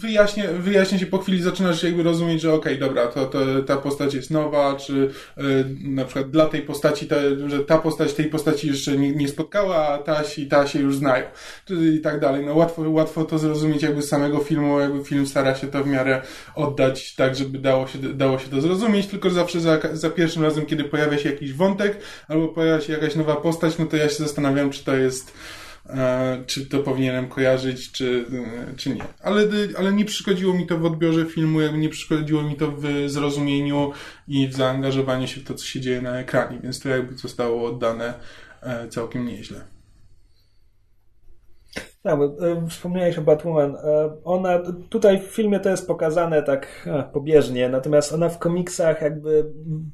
wyjaśnia, wyjaśnia się po chwili, zaczynasz jakby rozumieć, że okej, okay, dobra, to, to, ta postać jest nowa, czy y, na przykład dla tej postaci, ta, że ta postać tej postaci jeszcze nie, nie spotkała, a ta, i ta się już znają. I tak dalej. No łatwo, łatwo to zrozumieć jakby z samego filmu, jakby film stara się to w miarę oddać tak, żeby dało się, dało się to zrozumieć, tylko zawsze za, za pierwszym razem, kiedy pojawia się jakiś wątek albo pojawia się jakaś nowa postać, no to ja się zastanawiam, czy to jest e, czy to powinienem kojarzyć, czy, e, czy nie. Ale, ale nie przeszkodziło mi to w odbiorze filmu, jakby nie przeszkodziło mi to w zrozumieniu i w zaangażowaniu się w to, co się dzieje na ekranie, więc to jakby zostało oddane e, całkiem nieźle. Tak, wspomniałeś o Batwoman. Ona tutaj w filmie to jest pokazane tak pobieżnie, natomiast ona w komiksach jakby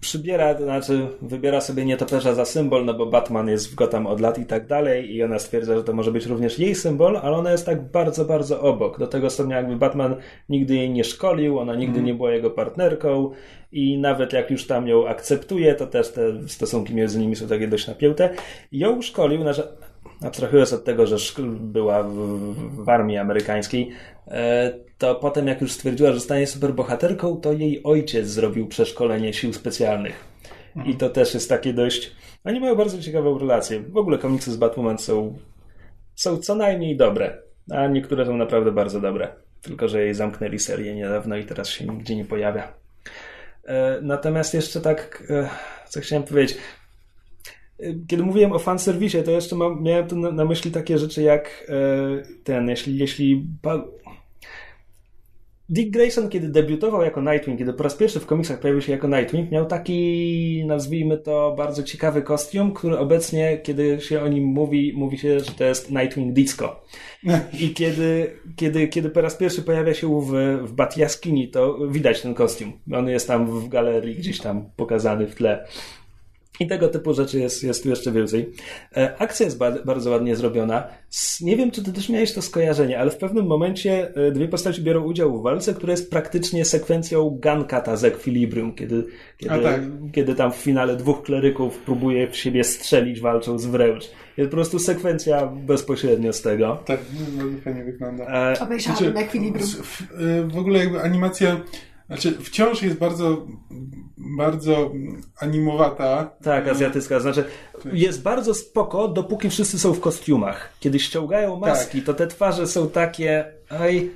przybiera, to znaczy wybiera sobie nietoperza za symbol, no bo Batman jest w Gotham od lat i tak dalej i ona stwierdza, że to może być również jej symbol, ale ona jest tak bardzo, bardzo obok. Do tego stopnia jakby Batman nigdy jej nie szkolił, ona nigdy mm. nie była jego partnerką i nawet jak już tam ją akceptuje, to też te stosunki między nimi są takie dość napięte. Ją szkolił, znaczy abstrahując od tego, że była w, w armii amerykańskiej, to potem jak już stwierdziła, że stanie superbohaterką, to jej ojciec zrobił przeszkolenie sił specjalnych. I to też jest takie dość... Oni mają bardzo ciekawą relację. W ogóle komiksy z Batwoman są, są co najmniej dobre, a niektóre są naprawdę bardzo dobre. Tylko że jej zamknęli serię niedawno i teraz się nigdzie nie pojawia. Natomiast jeszcze tak, co chciałem powiedzieć... Kiedy mówiłem o fanserwisie, to jeszcze mam, miałem tu na, na myśli takie rzeczy jak ten, jeśli... jeśli pa... Dick Grayson, kiedy debiutował jako Nightwing, kiedy po raz pierwszy w komiksach pojawił się jako Nightwing, miał taki, nazwijmy to, bardzo ciekawy kostium, który obecnie, kiedy się o nim mówi, mówi się, że to jest Nightwing Disco. I kiedy, kiedy, kiedy po raz pierwszy pojawia się w, w Bat-Jaskini, to widać ten kostium. On jest tam w galerii gdzieś tam pokazany w tle. I tego typu rzeczy jest, jest tu jeszcze więcej. Akcja jest ba- bardzo ładnie zrobiona. Nie wiem, czy ty też miałeś to skojarzenie, ale w pewnym momencie dwie postaci biorą udział w walce, która jest praktycznie sekwencją Gunkata z Equilibrium, kiedy, kiedy, tak. kiedy tam w finale dwóch kleryków próbuje w siebie strzelić, walczą z wręcz. Jest po prostu sekwencja bezpośrednio z tego. Tak, bardzo fajnie wygląda. Obejrzałem znaczy, Equilibrium. W, w ogóle jakby animacja... Znaczy, wciąż jest bardzo, bardzo animowata. Tak, azjatycka. Znaczy, jest bardzo spoko, dopóki wszyscy są w kostiumach. Kiedy ściągają maski, tak. To te twarze są takie... Aj,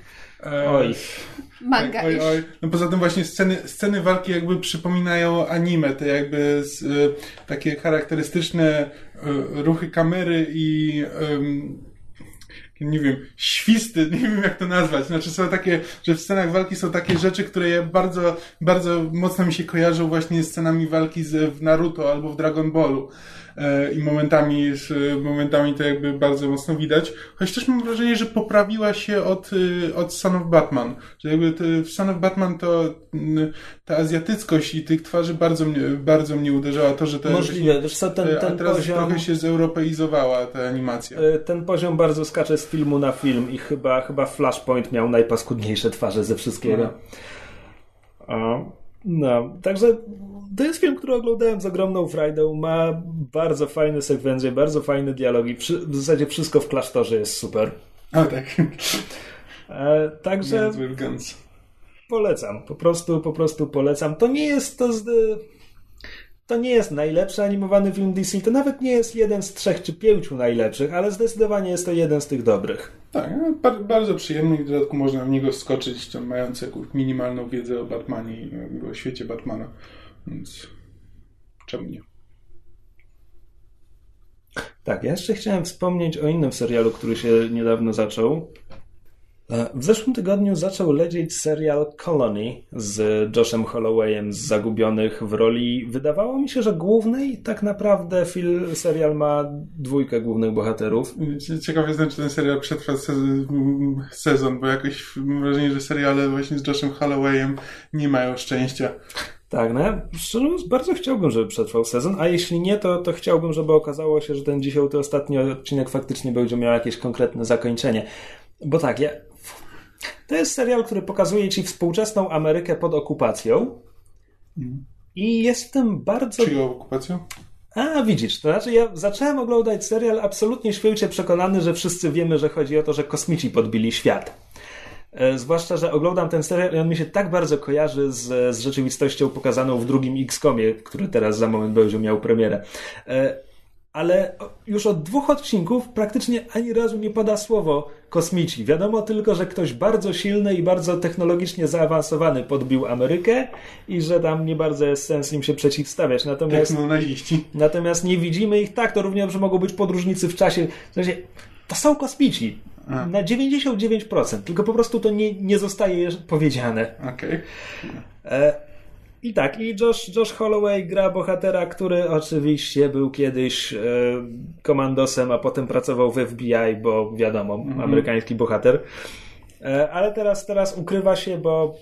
Oj. Manga. Oj, oj. No poza tym właśnie sceny, sceny walki jakby przypominają anime, te jakby z, y, takie charakterystyczne y, ruchy kamery i y, nie wiem, świsty, nie wiem jak to nazwać. Znaczy są takie, że w scenach walki są takie rzeczy, które ja bardzo, bardzo mocno mi się kojarzą właśnie z scenami walki z, w Naruto albo w Dragon Ballu. I momentami, momentami to jakby bardzo mocno widać. Choć też mam wrażenie, że poprawiła się od, od Son of Batman. Że jakby to, w Son of Batman to ta azjatyckość i tych twarzy bardzo mnie, bardzo mnie uderzała. To, że te, możliwe. Wiesz co, ten, ten a teraz poziom, trochę się zeuropeizowała ta animacja. Ten poziom bardzo skacze z filmu na film i chyba, chyba Flashpoint miał najpaskudniejsze twarze ze wszystkiego. No. No, także to jest film, który oglądałem z ogromną frajdą, ma bardzo fajne sekwencje, bardzo fajne dialogi, w zasadzie wszystko w klasztorze jest super. A tak. E, także polecam, po prostu, po prostu polecam. To nie jest to z... To nie jest najlepszy animowany film D C, to nawet nie jest jeden z trzech czy pięciu najlepszych, ale zdecydowanie jest to jeden z tych dobrych. Tak, bardzo przyjemny i w dodatku można w niego wskoczyć, mając jakąś minimalną wiedzę o Batmanie i o świecie Batmana, więc czemu nie? Tak, ja jeszcze chciałem wspomnieć o innym serialu, który się niedawno zaczął. W zeszłym tygodniu zaczął lecieć serial Colony z Joshem Hollowayem z Zagubionych w roli, wydawało mi się, że głównej. Tak naprawdę film, serial ma dwójkę głównych bohaterów. Ciekawe jestem, czy ten serial przetrwa sezon, bo jakoś mam wrażenie, że seriale właśnie z Joshem Hollowayem nie mają szczęścia. Tak, no ja szczerze mówiąc bardzo chciałbym, żeby przetrwał sezon, a jeśli nie, to, to chciałbym, żeby okazało się, że ten dzisiaj to ostatni odcinek faktycznie będzie miał jakieś konkretne zakończenie. Bo tak, ja... to jest serial, który pokazuje ci współczesną Amerykę pod okupacją mm. i jestem bardzo... Czyją okupacją? A, widzisz, to znaczy ja zacząłem oglądać serial absolutnie święcie przekonany, że wszyscy wiemy, że chodzi o to, że kosmici podbili świat. E, zwłaszcza, że oglądam ten serial i on mi się tak bardzo kojarzy z, z rzeczywistością pokazaną w drugim X-Comie, który teraz za moment będzie miał premierę. E, ale już od dwóch odcinków praktycznie ani razu nie pada słowo kosmici. Wiadomo tylko, że ktoś bardzo silny i bardzo technologicznie zaawansowany podbił Amerykę i że tam nie bardzo jest sens im się przeciwstawiać. Natomiast, natomiast nie widzimy ich tak, to również mogą być podróżnicy w czasie. W sensie, to są kosmici. A. Na dziewięćdziesiąt dziewięć procent. Tylko po prostu to nie, nie zostaje powiedziane. Okej. Okay. I tak, i Josh, Josh Holloway gra bohatera, który oczywiście był kiedyś e, komandosem, a potem pracował w F B I, bo wiadomo, mm-hmm. amerykański bohater. E, ale teraz, teraz ukrywa się, bo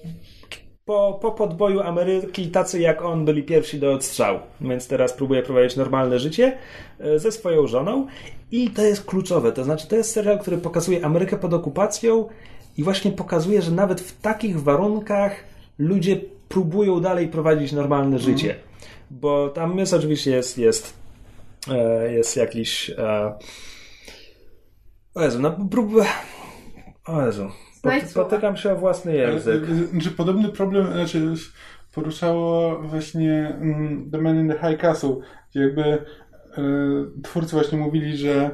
po, po podboju Ameryki tacy jak on byli pierwsi do odstrzału. Więc teraz próbuje prowadzić normalne życie e, ze swoją żoną. I to jest kluczowe. To znaczy, to jest serial, który pokazuje Amerykę pod okupacją i właśnie pokazuje, że nawet w takich warunkach ludzie próbują dalej prowadzić normalne życie. Mm. Bo tam jest oczywiście jest, jest, e, jest jakiś... E, o Jezu, no próbuję... O Jezu, pot, potykam się o własny język. Znaczy, podobny problem znaczy, poruszało właśnie The Man in the High Castle, gdzie jakby e, twórcy właśnie mówili, że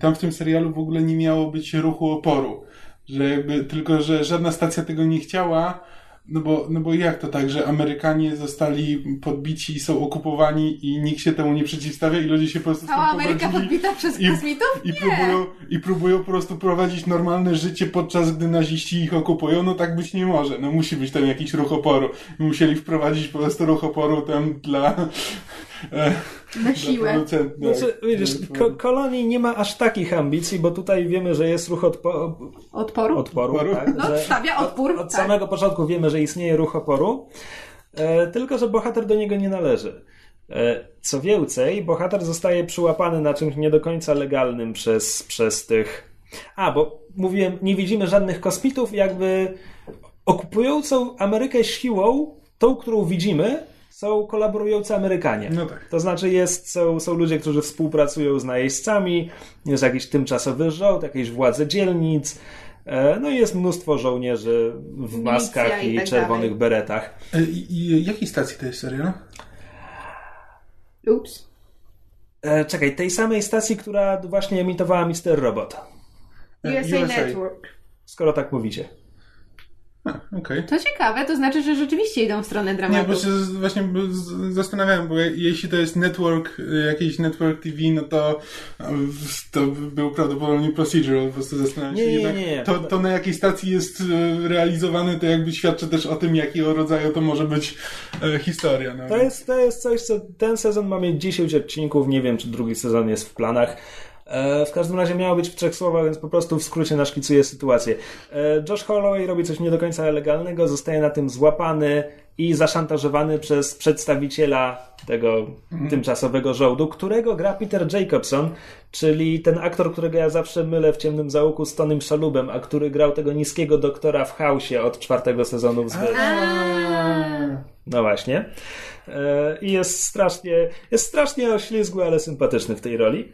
tam w tym serialu w ogóle nie miało być ruchu oporu. Że jakby, tylko, że żadna stacja tego nie chciała. No bo, no bo jak to tak, że Amerykanie zostali podbici i są okupowani i nikt się temu nie przeciwstawia i ludzie się po prostu... Cała Ameryka podbita przez kosmitów? I, i, próbują, I próbują po prostu prowadzić normalne życie, podczas gdy naziści ich okupują. No tak być nie może. No musi być tam jakiś ruch oporu. Musieli wprowadzić po prostu ruch oporu tam dla... Na siłę. Producent, tak. Znaczy, widzisz, ko- Kolonii nie ma aż takich ambicji, bo tutaj wiemy, że jest ruch odpo- odporu. Odporu, odporu? Tak, no, stawia odpór. Od, od tak. samego początku wiemy, że istnieje ruch oporu, e, tylko że bohater do niego nie należy. E, co więcej, bohater zostaje przyłapany na czymś nie do końca legalnym przez, przez tych... A, bo mówiłem, nie widzimy żadnych kosmitów, jakby okupującą Amerykę siłą, tą, którą widzimy, są kolaborujący Amerykanie. No tak. To znaczy jest, są, są ludzie, którzy współpracują z najeźdźcami, jest jakiś tymczasowy rząd, jakieś władze dzielnic, no i jest mnóstwo żołnierzy w maskach i, i tak czerwonych dalej. beretach. I, i jakiej stacji to jest serial? Ups. E, czekaj, tej samej stacji, która właśnie emitowała mister Robot. U S A Network. Skoro tak mówicie. A, okay. To ciekawe, to znaczy, że rzeczywiście idą w stronę dramatu. Nie, bo się właśnie zastanawiałem, bo jeśli to jest network, jakiś network T V, no to to był prawdopodobnie procedural, po prostu zastanawiam się. Nie, nie, nie, nie. To, to na jakiej stacji jest realizowane, to jakby świadczy też o tym, jakiego rodzaju to może być historia. No. To jest, to jest coś, co ten sezon ma mieć dziesięć odcinków, nie wiem, czy drugi sezon jest w planach. W każdym razie miało być w trzech słowach, więc po prostu w skrócie naszkicuje sytuację. Josh Holloway robi coś nie do końca legalnego, zostaje na tym złapany i zaszantażowany przez przedstawiciela tego mm. tymczasowego żołdu, którego gra Peter Jacobson, czyli ten aktor, którego ja zawsze mylę w Ciemnym Zaułku z Tonym Szalubem, a który grał tego niskiego doktora w House'ie od czwartego sezonu w Zbyt. No właśnie. I jest strasznie, jest strasznie oślizgły, ale sympatyczny w tej roli.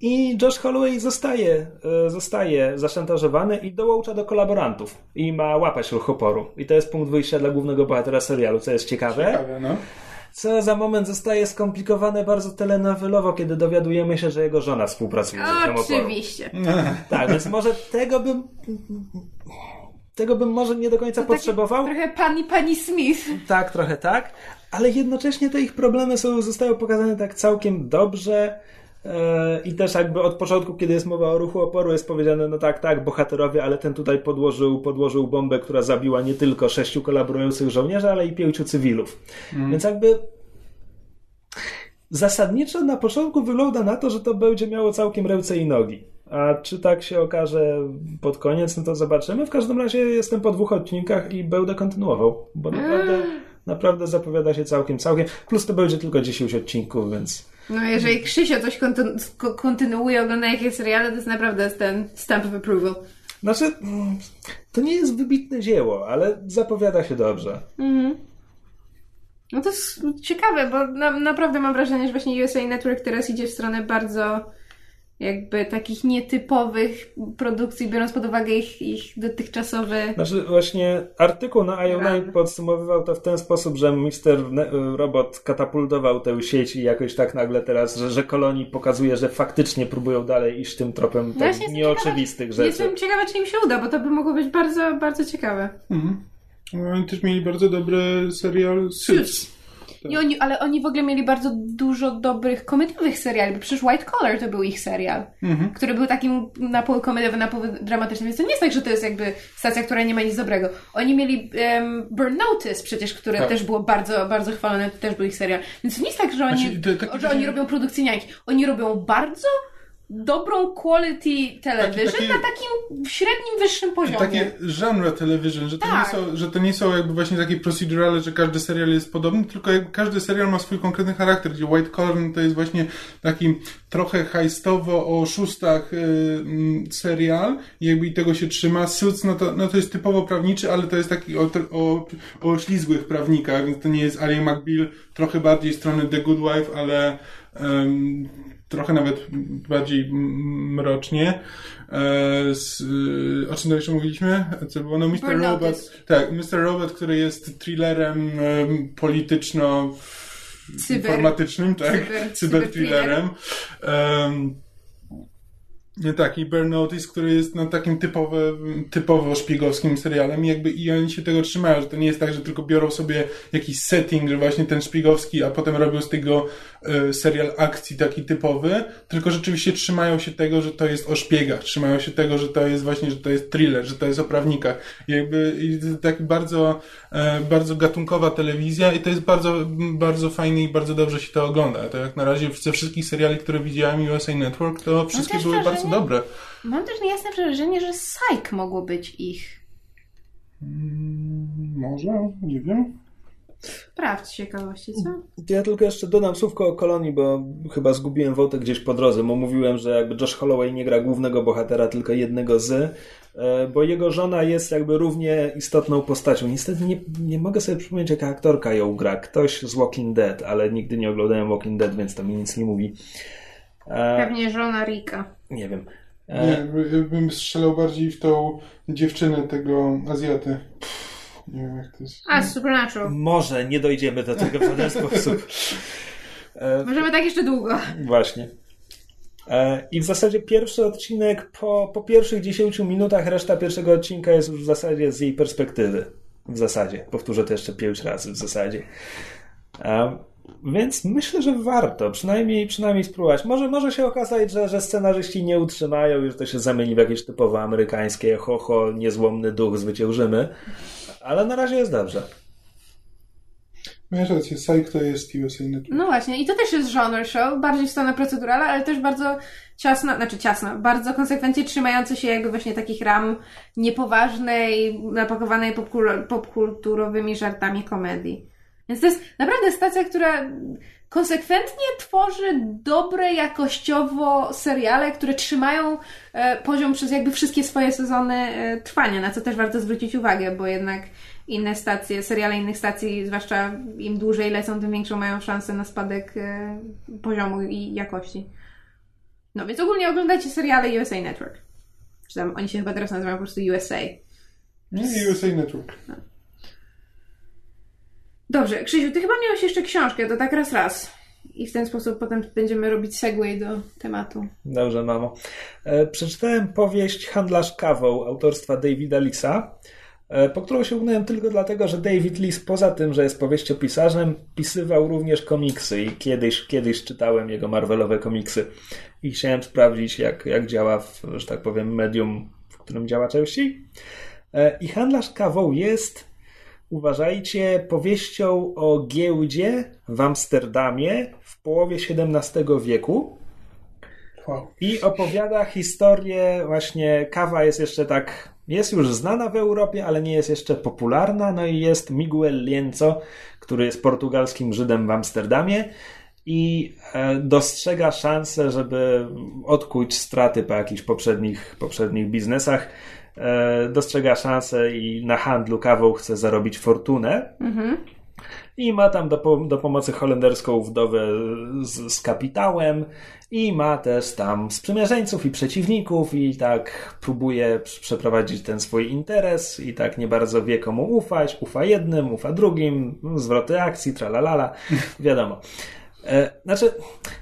I Josh Holloway zostaje, zostaje zaszantażowany i dołącza do kolaborantów i ma łapać ruch oporu. I to jest punkt wyjścia dla głównego bohatera serialu, co jest ciekawe. ciekawe no. Co za moment zostaje skomplikowane bardzo telenowelowo, kiedy dowiadujemy się, że jego żona współpracuje z ruchem oporu. Oczywiście. Tak, więc może tego bym... Tego bym może nie do końca to potrzebował. Trochę pani, pani Smith. Tak, trochę tak. Ale jednocześnie te ich problemy są, zostały pokazane tak całkiem dobrze. I też jakby od początku, kiedy jest mowa o ruchu oporu, jest powiedziane, no tak, tak, bohaterowie, ale ten tutaj podłożył, podłożył bombę, która zabiła nie tylko sześciu kolaborujących żołnierzy, ale i pięciu cywilów. Mm. Więc jakby zasadniczo na początku wygląda na to, że to będzie miało całkiem ręce i nogi. A czy tak się okaże pod koniec, no to zobaczymy. W każdym razie jestem po dwóch odcinkach i będę kontynuował, bo naprawdę... Naprawdę zapowiada się całkiem, całkiem. Plus to będzie tylko dziesięć odcinków, więc... No jeżeli Krzysio coś kontynu- kontynuuje, ogląda jakieś seriale, to jest naprawdę ten stamp of approval. Znaczy, to nie jest wybitne dzieło, ale zapowiada się dobrze. Mhm. No to jest ciekawe, bo na, naprawdę mam wrażenie, że właśnie U S A Network teraz idzie w stronę bardzo jakby takich nietypowych produkcji, biorąc pod uwagę ich, ich dotychczasowe... Znaczy właśnie artykuł na I O nine podsumowywał to w ten sposób, że mister Robot katapultował tę sieć i jakoś tak nagle teraz, że, że Kolonii pokazuje, że faktycznie próbują dalej iść tym tropem tak właśnie nieoczywistych ciekawa, rzeczy. Jestem ciekawa, czy im się uda, bo to by mogło być bardzo, bardzo ciekawe. Mhm. Oni też mieli bardzo dobry serial Suits. I oni, ale oni w ogóle mieli bardzo dużo dobrych komediowych seriali, bo przecież White Collar to był ich serial, mm-hmm. który był takim na pół komediowy, na pół dramatyczny, więc to nie jest tak, że to jest jakby stacja, która nie ma nic dobrego. Oni mieli um, Burn Notice przecież, które tak. też było bardzo, bardzo chwalone, to też był ich serial. Więc to nie jest tak, że oni, znaczy, to, to, to, że oni robią produkcję niańki. Oni robią bardzo dobrą quality television taki, taki, na takim średnim, wyższym poziomie. Takie genre television, że to, tak. nie są, że to nie są jakby właśnie takie procedurale, że każdy serial jest podobny, tylko jakby każdy serial ma swój konkretny charakter, gdzie White Collar to jest właśnie taki trochę hajstowo o szóstach yy, serial i jakby tego się trzyma. Suits, no to, no to jest typowo prawniczy, ale to jest taki o, o, o ślizgłych prawnikach, więc to nie jest Ally McBeal, trochę bardziej strony The Good Wife, ale Um, trochę nawet bardziej mrocznie. E, z, e, o czym to jeszcze mówiliśmy? Co było? No, mister Robot. Tak, mister Robot, który jest thrillerem um, polityczno-informatycznym, tak? Cyber-thrillerem. Um, nie tak, i Burn Notice, który jest no, takim typowe, typowo szpiegowskim serialem i jakby i oni się tego trzymają, że to nie jest tak, że tylko biorą sobie jakiś setting, że właśnie ten szpiegowski, a potem robią z tego y, serial akcji taki typowy, tylko rzeczywiście trzymają się tego, że to jest o szpiegach, trzymają się tego, że to jest właśnie, że to jest thriller, że to jest o prawnikach. I jakby i tak bardzo, y, bardzo gatunkowa telewizja i to jest bardzo, bardzo fajne i bardzo dobrze się to ogląda. To jak na razie ze wszystkich seriali, które widziałem U S A Network, to wszystkie były bardzo dobre. Mam też niejasne wrażenie, że Psych mogło być ich. Hmm, może, nie wiem. Sprawdź ciekawości, co? Ja tylko jeszcze dodam słówko o Kolonii, bo chyba zgubiłem wątek gdzieś po drodze, bo mówiłem, że jakby Josh Holloway nie gra głównego bohatera, tylko jednego z, bo jego żona jest jakby równie istotną postacią. Niestety nie, nie mogę sobie przypomnieć, jaka aktorka ją gra. Ktoś z Walking Dead, ale nigdy nie oglądałem Walking Dead, więc to mi nic nie mówi. Pewnie żona Rika. Nie wiem. Nie, bym strzelał bardziej w tą dziewczynę tego Azjaty. Nie wiem, jak to jest. A, Supernatural. Może nie dojdziemy do tego w żaden sposób. Możemy tak jeszcze długo. Właśnie. I w zasadzie pierwszy odcinek po, po pierwszych dziesięciu minutach, reszta pierwszego odcinka jest już w zasadzie z jej perspektywy. W zasadzie. Powtórzę to jeszcze pięć razy w zasadzie. Um, więc myślę, że warto przynajmniej, przynajmniej spróbować. Może, może się okazać, że, że scenarzyści nie utrzymają i że to się zamieni w jakieś typowo amerykańskie ho-ho, niezłomny duch, zwyciężymy. Ale na razie jest dobrze. Masz rację, Psycho jest U S A Network. No właśnie, i to też jest genre show, bardziej w stronę procedurala, ale też bardzo ciasna, znaczy ciasna, bardzo konsekwentnie trzymający się jakby właśnie takich ram niepoważnej, napakowanej popkulturowymi żartami komedii. Więc to jest naprawdę stacja, która konsekwentnie tworzy dobre jakościowo seriale, które trzymają poziom przez jakby wszystkie swoje sezony trwania, na co też warto zwrócić uwagę, bo jednak inne stacje, seriale innych stacji, zwłaszcza im dłużej lecą, tym większą mają szansę na spadek e, poziomu i jakości. No więc ogólnie oglądajcie seriale U S A Network. Czy tam oni się chyba teraz nazywają po prostu U S A. Nie, U S A Network. No. Dobrze, Krzysiu, ty chyba miałeś jeszcze książkę, to tak raz raz. I w ten sposób potem będziemy robić segue do tematu. Dobrze, mamo. E, przeczytałem powieść Handlarz kawą autorstwa Davida Leesa, po którą się ugnąłem tylko dlatego, że David Lees, poza tym, że jest powieściopisarzem, pisywał również komiksy i kiedyś, kiedyś czytałem jego Marvelowe komiksy i chciałem sprawdzić, jak, jak działa w, że tak powiem, medium, w którym działa częściej. I Handlarz kawą jest, uważajcie, powieścią o giełdzie w Amsterdamie w połowie siedemnastego wieku. Wow. I opowiada historię, właśnie kawa jest jeszcze tak, jest już znana w Europie, ale nie jest jeszcze popularna. No i jest Miguel Lienzo, który jest portugalskim Żydem w Amsterdamie i dostrzega szansę, żeby odkuć straty po jakichś poprzednich, poprzednich biznesach. Dostrzega szansę i na handlu kawą chce zarobić fortunę. Mhm. I ma tam do, do pomocy holenderską wdowę z, z kapitałem i ma też tam sprzymierzeńców i przeciwników i tak próbuje przeprowadzić ten swój interes i tak nie bardzo wie, komu ufać. Ufa jednym, ufa drugim, zwroty akcji, tralalala, wiadomo. Znaczy,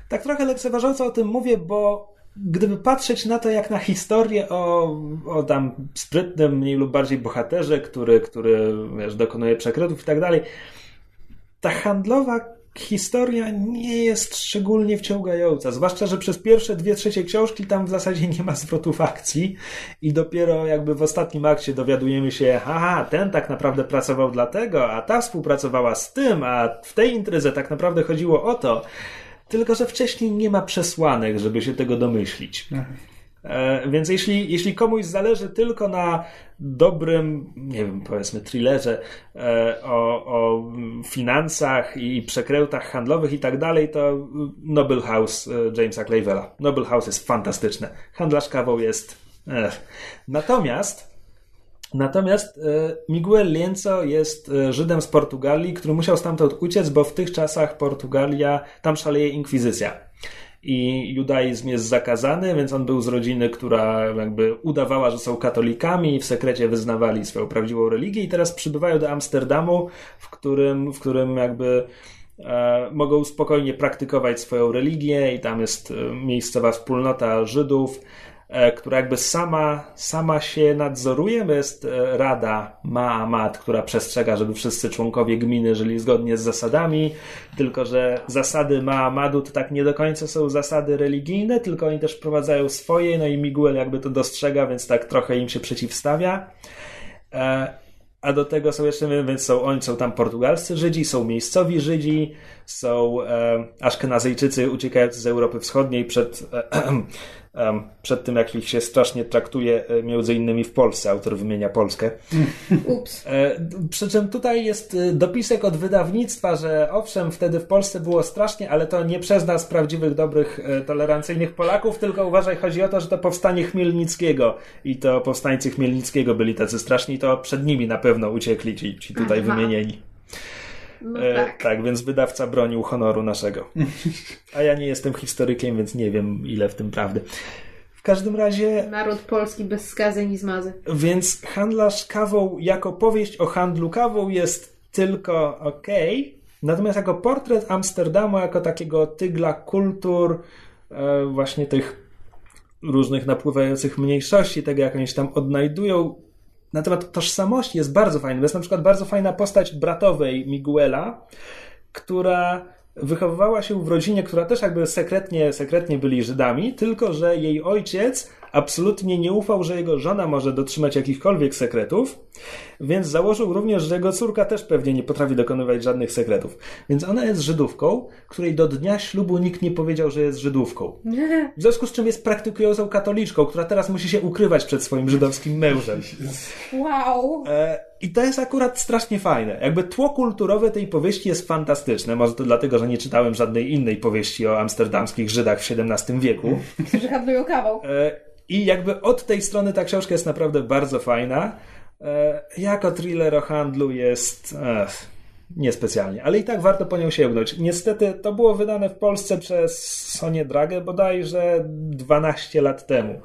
tak trochę lekceważąco o tym mówię, bo gdyby patrzeć na to jak na historię o, o tam sprytnym, mniej lub bardziej bohaterze, który, który wiesz, dokonuje przekrętów i tak dalej, ta handlowa historia nie jest szczególnie wciągająca, zwłaszcza, że przez pierwsze dwie trzecie książki tam w zasadzie nie ma zwrotów akcji i dopiero jakby w ostatnim akcie dowiadujemy się, aha, ten tak naprawdę pracował dla tego, a ta współpracowała z tym, a w tej intryze tak naprawdę chodziło o to, tylko że wcześniej nie ma przesłanek, żeby się tego domyślić. Mhm. Więc jeśli, jeśli komuś zależy tylko na dobrym, nie wiem, powiedzmy thrillerze o, o finansach i przekrętach handlowych i tak dalej, to Noble House Jamesa Clavella. Noble House jest fantastyczne. Handlarz kawą jest... Ech. Natomiast natomiast Miguel Lienzo jest Żydem z Portugalii, który musiał stamtąd uciec, bo w tych czasach Portugalia, tam szaleje inkwizycja. I judaizm jest zakazany, więc on był z rodziny, która jakby udawała, że są katolikami i w sekrecie wyznawali swoją prawdziwą religię i teraz przybywają do Amsterdamu, w którym, w którym jakby e, mogą spokojnie praktykować swoją religię i tam jest miejscowa wspólnota Żydów, e, która jakby sama, sama się nadzoruje. Jest rada Ma'amat, która przestrzega, żeby wszyscy członkowie gminy żyli zgodnie z zasadami, tylko że zasady Ma'amatu to tak nie do końca są zasady religijne, tylko oni też wprowadzają swoje, no i Miguel jakby to dostrzega, więc tak trochę im się przeciwstawia. A do tego są jeszcze, więc są oni, są tam portugalscy Żydzi, są miejscowi Żydzi, są Aszkenazyjczycy uciekający z Europy Wschodniej przed... przed tym, jak ich się strasznie traktuje, między innymi w Polsce, autor wymienia Polskę. Ups. Przy czym tutaj jest dopisek od wydawnictwa, że owszem, wtedy w Polsce było strasznie, ale to nie przez nas prawdziwych, dobrych, tolerancyjnych Polaków, tylko uważaj, chodzi o to, że to powstanie Chmielnickiego i to powstańcy Chmielnickiego byli tacy straszni, to przed nimi na pewno uciekli ci, ci tutaj Aha. wymienieni. No tak. Tak, więc wydawca bronił honoru naszego. A ja nie jestem historykiem, więc nie wiem, ile w tym prawdy. W każdym razie... Naród polski bez skazy i zmazy. Więc Handlarz kawą jako powieść o handlu kawą jest tylko okej. Okay. Natomiast jako portret Amsterdamu, jako takiego tygla kultur, właśnie tych różnych napływających mniejszości, tego jak oni się tam odnajdują. Na temat tożsamości jest bardzo fajny. To jest na przykład bardzo fajna postać bratowej Miguela, która wychowywała się w rodzinie, która też jakby sekretnie, sekretnie byli Żydami, tylko że jej ojciec absolutnie nie ufał, że jego żona może dotrzymać jakichkolwiek sekretów, więc założył również, że jego córka też pewnie nie potrafi dokonywać żadnych sekretów. Więc ona jest Żydówką, której do dnia ślubu nikt nie powiedział, że jest Żydówką. W związku z czym jest praktykującą katoliczką, która teraz musi się ukrywać przed swoim żydowskim mężem. Wow! I to jest akurat strasznie fajne. Jakby tło kulturowe tej powieści jest fantastyczne. Może to dlatego, że nie czytałem żadnej innej powieści o amsterdamskich Żydach w siedemnastym wieku. Którzy handlują kawą. I jakby od tej strony ta książka jest naprawdę bardzo fajna. Jako thriller o handlu jest ech, niespecjalnie, ale i tak warto po nią sięgnąć. Niestety to było wydane w Polsce przez Sonię Dragę bodajże dwanaście lat temu.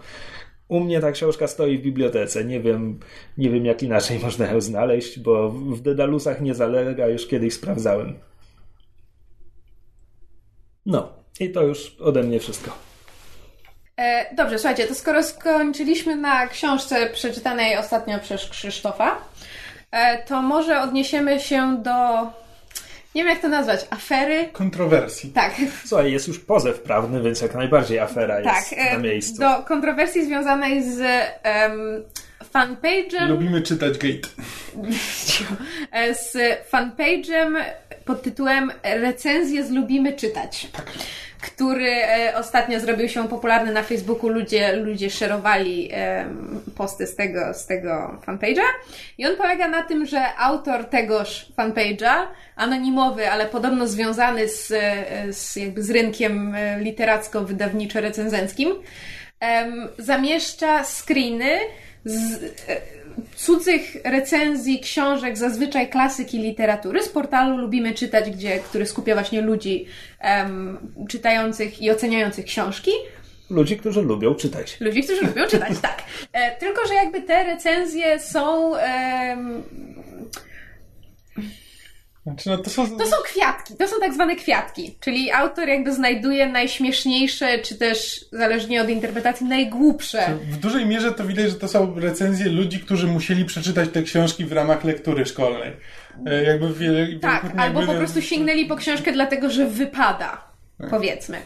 U mnie ta książka stoi w bibliotece. Nie wiem, nie wiem jak inaczej można ją znaleźć, bo w Dedalusach nie zalega, już kiedyś sprawdzałem. No i to już ode mnie wszystko. Dobrze, słuchajcie, to skoro skończyliśmy na książce przeczytanej ostatnio przez Krzysztofa, to może odniesiemy się do, nie wiem jak to nazwać, afery? Kontrowersji. Tak. Słuchaj, jest już pozew prawny, więc jak najbardziej afera tak, jest na miejscu. Do kontrowersji związanej z um, fanpage'em... Lubimy czytać Gate. Z fanpage'em pod tytułem Recenzje z Lubimy Czytać. Tak. Który ostatnio zrobił się popularny na Facebooku. Ludzie, ludzie szerowali posty z tego, z tego fanpage'a. I on polega na tym, że autor tegoż fanpage'a, anonimowy, ale podobno związany z, z, jakby z rynkiem literacko-wydawniczo-recenzenckim, zamieszcza screeny z cudzych recenzji książek, zazwyczaj klasyki literatury z portalu Lubimy Czytać, gdzie, który skupia właśnie ludzi um, czytających i oceniających książki. Ludzi, którzy lubią czytać. Ludzi, którzy lubią czytać, tak. E, tylko, że jakby te recenzje są... Um, Znaczy, no to, są... to są kwiatki, to są tak zwane kwiatki, czyli autor jakby znajduje najśmieszniejsze, czy też zależnie od interpretacji, najgłupsze. W dużej mierze to widać, że to są recenzje ludzi, którzy musieli przeczytać te książki w ramach lektury szkolnej. Jakby wiele... Tak, jakby... albo po prostu sięgnęli po książkę dlatego, że wypada, tak. Powiedzmy.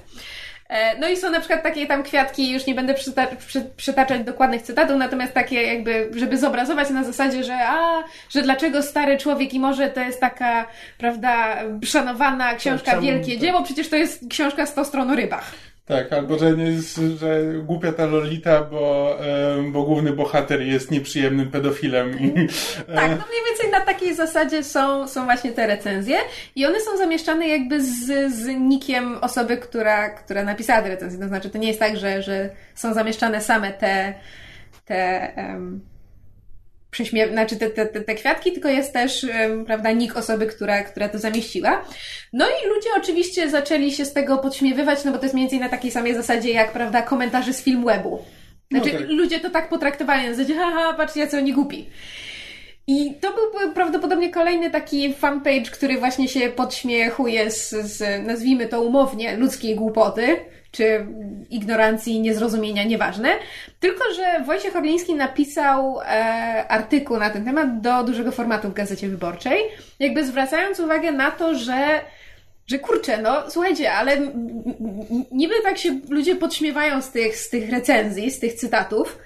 No i są na przykład takie tam kwiatki, już nie będę przyta- przy- przytaczać dokładnych cytatów, natomiast takie jakby, żeby zobrazować na zasadzie, że a, że dlaczego Stary człowiek i morze to jest taka, prawda, szanowana książka, to, wielkie to... dzieło, przecież to jest książka sto stron o rybach. Tak, albo że, nie jest, że głupia ta Lolita, bo, bo główny bohater jest nieprzyjemnym pedofilem. Tak, no mniej więcej na takiej zasadzie są, są właśnie te recenzje i one są zamieszczane jakby z, z nikiem osoby, która, która napisała te recenzje. To znaczy, to nie jest tak, że, że są zamieszczane same te, te um, przyśmiew- znaczy te, te, te kwiatki, tylko jest też, um, prawda, nick osoby, która, która to zamieściła. No i ludzie oczywiście zaczęli się z tego podśmiewywać, no bo to jest mniej więcej na takiej samej zasadzie jak, prawda, komentarze z Filmwebu. Znaczy, no tak. Ludzie to tak potraktowali, na zasadzie, haha, patrzcie, jacy oni głupi. I to był prawdopodobnie kolejny taki fanpage, który właśnie się podśmiechuje z, z, nazwijmy to umownie, ludzkiej głupoty, czy ignorancji, niezrozumienia, nieważne. Tylko, że Wojciech Orliński napisał e, artykuł na ten temat do dużego formatu w Gazecie Wyborczej, jakby zwracając uwagę na to, że, że kurczę, no słuchajcie, ale niby tak się ludzie podśmiewają z tych, z tych recenzji, z tych cytatów,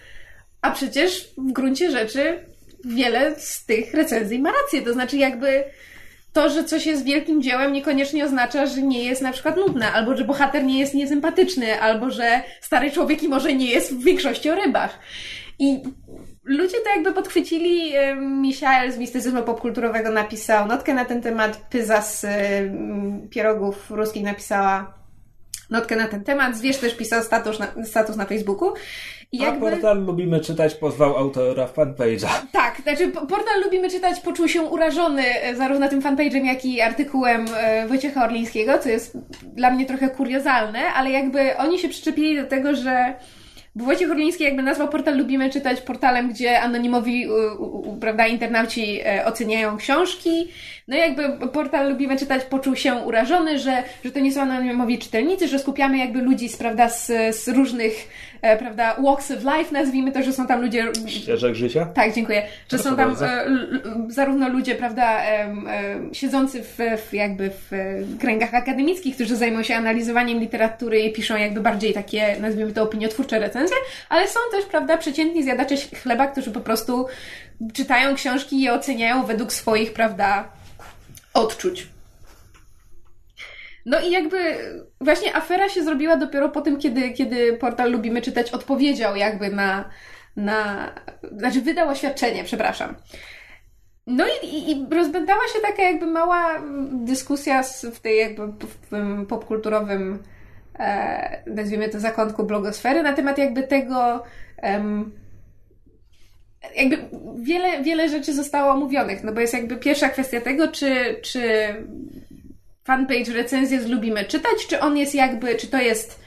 a przecież w gruncie rzeczy wiele z tych recenzji ma rację. To znaczy jakby... To, że coś jest wielkim dziełem, niekoniecznie oznacza, że nie jest na przykład nudne, albo że bohater nie jest niesympatyczny, albo że Stary człowiek i morze nie jest w większości o rybach. I ludzie to jakby podchwycili. Misiael z Mistycyzmu Popkulturowego napisał notkę na ten temat, Pyza z Pierogów Ruskich napisała notkę na ten temat, Zwierz też pisał status na, status na Facebooku. I jakby... A portal Lubimy Czytać pozwał autora fanpage'a. Tak, znaczy portal Lubimy Czytać poczuł się urażony zarówno tym fanpage'em, jak i artykułem Wojciecha Orlińskiego, co jest dla mnie trochę kuriozalne, ale jakby oni się przyczepili do tego, że Bo Wojciech Urliński jakby nazwał portal Lubimy Czytać portalem, gdzie anonimowi u, u, u, prawda, internauci e, oceniają książki. No i jakby portal Lubimy Czytać poczuł się urażony, że, że to nie są anonimowi czytelnicy, że skupiamy jakby ludzi z, prawda, z, z różnych e, prawda, walks of life, nazwijmy to, że są tam ludzie... Ścieżek życia? Tak, dziękuję. Że Proszę są tam e, l, zarówno ludzie, prawda, e, e, siedzący w, w, jakby w kręgach akademickich, którzy zajmują się analizowaniem literatury i piszą jakby bardziej takie, nazwijmy to, opiniotwórcze recenzje, ale są też, prawda, przeciętni zjadacze chleba, którzy po prostu czytają książki i je oceniają według swoich, prawda, odczuć. No i jakby właśnie afera się zrobiła dopiero po tym, kiedy, kiedy portal Lubimy Czytać odpowiedział jakby na, na znaczy wydał oświadczenie, przepraszam. No i, i rozbędała się taka jakby mała dyskusja w tej jakby w tym popkulturowym, e, nazwijmy to, zakątku blogosfery na temat jakby tego, em, jakby wiele, wiele rzeczy zostało omówionych, no bo jest jakby pierwsza kwestia tego, czy, czy fanpage recenzję z Lubimy Czytać, czy on jest jakby, czy to jest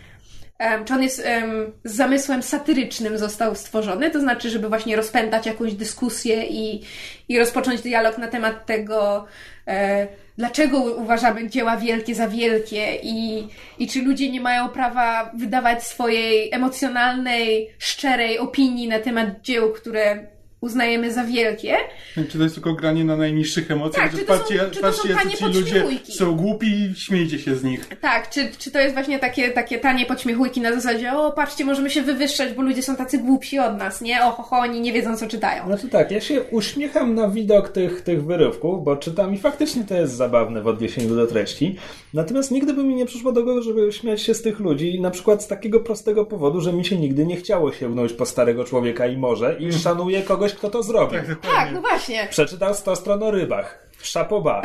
Um, czy on jest um, z zamysłem satyrycznym został stworzony, to znaczy, żeby właśnie rozpętać jakąś dyskusję i, i rozpocząć dialog na temat tego, e, dlaczego uważamy dzieła wielkie za wielkie i, i czy ludzie nie mają prawa wydawać swojej emocjonalnej, szczerej opinii na temat dzieł, które uznajemy za wielkie. Czy to jest tylko granie na najniższych emocjach? Tak, że czy to patrzcie, są, czy to są tanie podśmiechujki? Są głupi i śmiejcie się z nich. Tak, czy, czy to jest właśnie takie, takie tanie podśmiechujki na zasadzie, o patrzcie, możemy się wywyższać, bo ludzie są tacy głupsi od nas, nie? O, ho, ho, oni nie wiedzą, co czytają. Znaczy tak, ja się uśmiecham na widok tych, tych wyrywków, bo czytam i faktycznie to jest zabawne w odniesieniu do treści. Natomiast nigdy by mi nie przyszło do głowy, żeby śmiać się z tych ludzi, na przykład z takiego prostego powodu, że mi się nigdy nie chciało sięgnąć po starego człowieka i morze i mm. szanuję kogoś, kto to zrobił. Tak, tak, no właśnie. Przeczytał sto stron o rybach. Szapoba.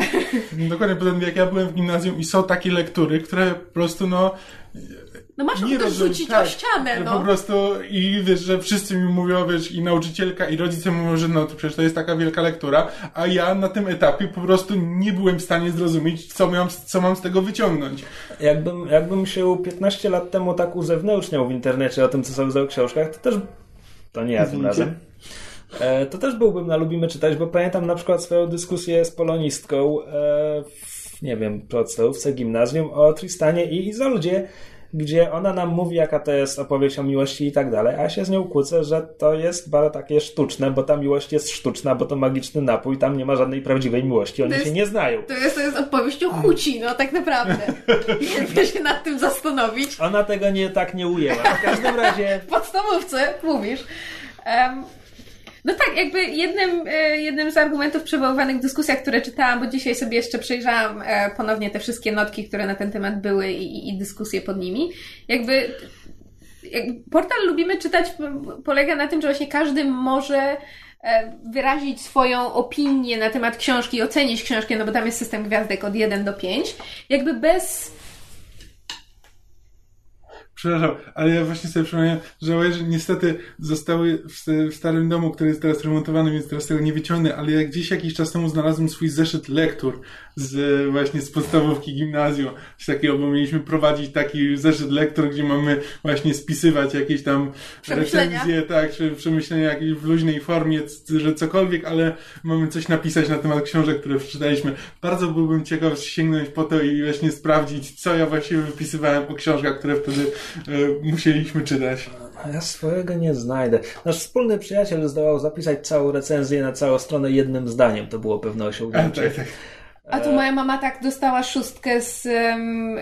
Dokładnie, potem jak ja byłem w gimnazjum i są takie lektury, które po prostu no... No masz nie rzucić tak, o ścianę, no. Po prostu i wiesz, że wszyscy mi mówią, wiesz, i nauczycielka, i rodzice mówią, że no to przecież to jest taka wielka lektura, a ja na tym etapie po prostu nie byłem w stanie zrozumieć, co mam, co mam z tego wyciągnąć. Jakbym, jakbym się piętnaście lat temu tak uzewnętrzniał w internecie o tym, co są za książkach, to też... To nie ja tym razem. To też byłbym na Lubimy Czytać, bo pamiętam na przykład swoją dyskusję z polonistką w, nie wiem, podstawówce gimnazjum o Tristanie i Izoldzie, gdzie ona nam mówi, jaka to jest opowieść o miłości i tak dalej, a ja się z nią kłócę, że to jest bardzo takie sztuczne, bo ta miłość jest sztuczna, bo to magiczny napój, tam nie ma żadnej prawdziwej miłości, oni jest, się nie znają. To jest, to jest opowieść o chuci, no tak naprawdę. Jakby się nad tym zastanowić. Ona tego nie tak nie ujęła. W każdym razie... W podstawówce mówisz... Um... No tak, jakby jednym, jednym z argumentów przywoływanych w dyskusjach, które czytałam, bo dzisiaj sobie jeszcze przejrzałam ponownie te wszystkie notki, które na ten temat były i, i dyskusje pod nimi, jakby, jakby portal Lubimy Czytać polega na tym, że właśnie każdy może wyrazić swoją opinię na temat książki, ocenić książkę, no bo tam jest system gwiazdek od jeden do pięciu, jakby bez... Przepraszam, ale ja właśnie sobie przypomniałem, żałuję, że niestety zostały w, w starym domu, który jest teraz remontowany, więc teraz tego nie wyciągnę, ale ja gdzieś jakiś czas temu znalazłem swój zeszyt lektur z właśnie z podstawówki gimnazjum. Z takiego, bo mieliśmy prowadzić taki zeszyt lektur, gdzie mamy właśnie spisywać jakieś tam recenzje, tak, czy przemyślenia jakieś w luźnej formie, że cokolwiek, ale mamy coś napisać na temat książek, które przeczytaliśmy. Bardzo byłbym ciekaw sięgnąć po to i właśnie sprawdzić, co ja właściwie wypisywałem o książkach, które wtedy musieliśmy czytać. Ja swojego nie znajdę. Nasz wspólny przyjaciel zdołał zapisać całą recenzję na całą stronę jednym zdaniem. To było pewne osiągnięcie. A, tak, tak. A tu moja mama tak dostała szóstkę z um,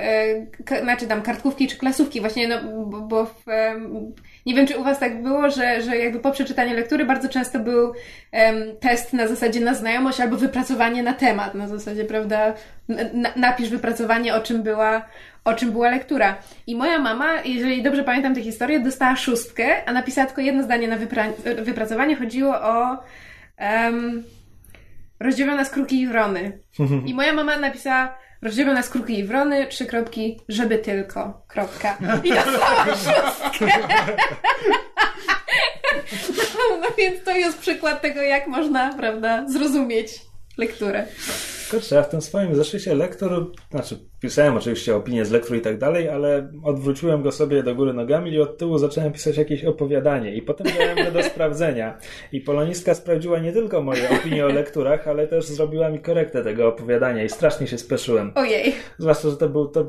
k- znaczy tam kartkówki czy klasówki właśnie, no bo, bo w, um, nie wiem, czy u was tak było, że, że jakby po przeczytaniu lektury bardzo często był um, test na zasadzie na znajomość albo wypracowanie na temat, na zasadzie, prawda, N- napisz wypracowanie, o czym była o czym była lektura. I moja mama, jeżeli dobrze pamiętam tę historię, dostała szóstkę, a napisała tylko jedno zdanie na wypra- wypracowanie, chodziło o um, rozdzielona nas kruki i wrony. I moja mama napisała rozdzielona nas kruki i wrony, trzy kropki, żeby tylko, kropka. I dostała szóstkę. No, no więc to jest przykład tego, jak można, prawda, zrozumieć lekturę. Kurczę, ja w tym swoim zeszycie lektur, znaczy pisałem oczywiście opinie z lektur i tak dalej, ale odwróciłem go sobie do góry nogami i od tyłu zacząłem pisać jakieś opowiadanie i potem dałem go do sprawdzenia. I polonistka sprawdziła nie tylko moje opinie o lekturach, ale też zrobiła mi korektę tego opowiadania i strasznie się spieszyłem. Ojej. Zwłaszcza, że to był... to.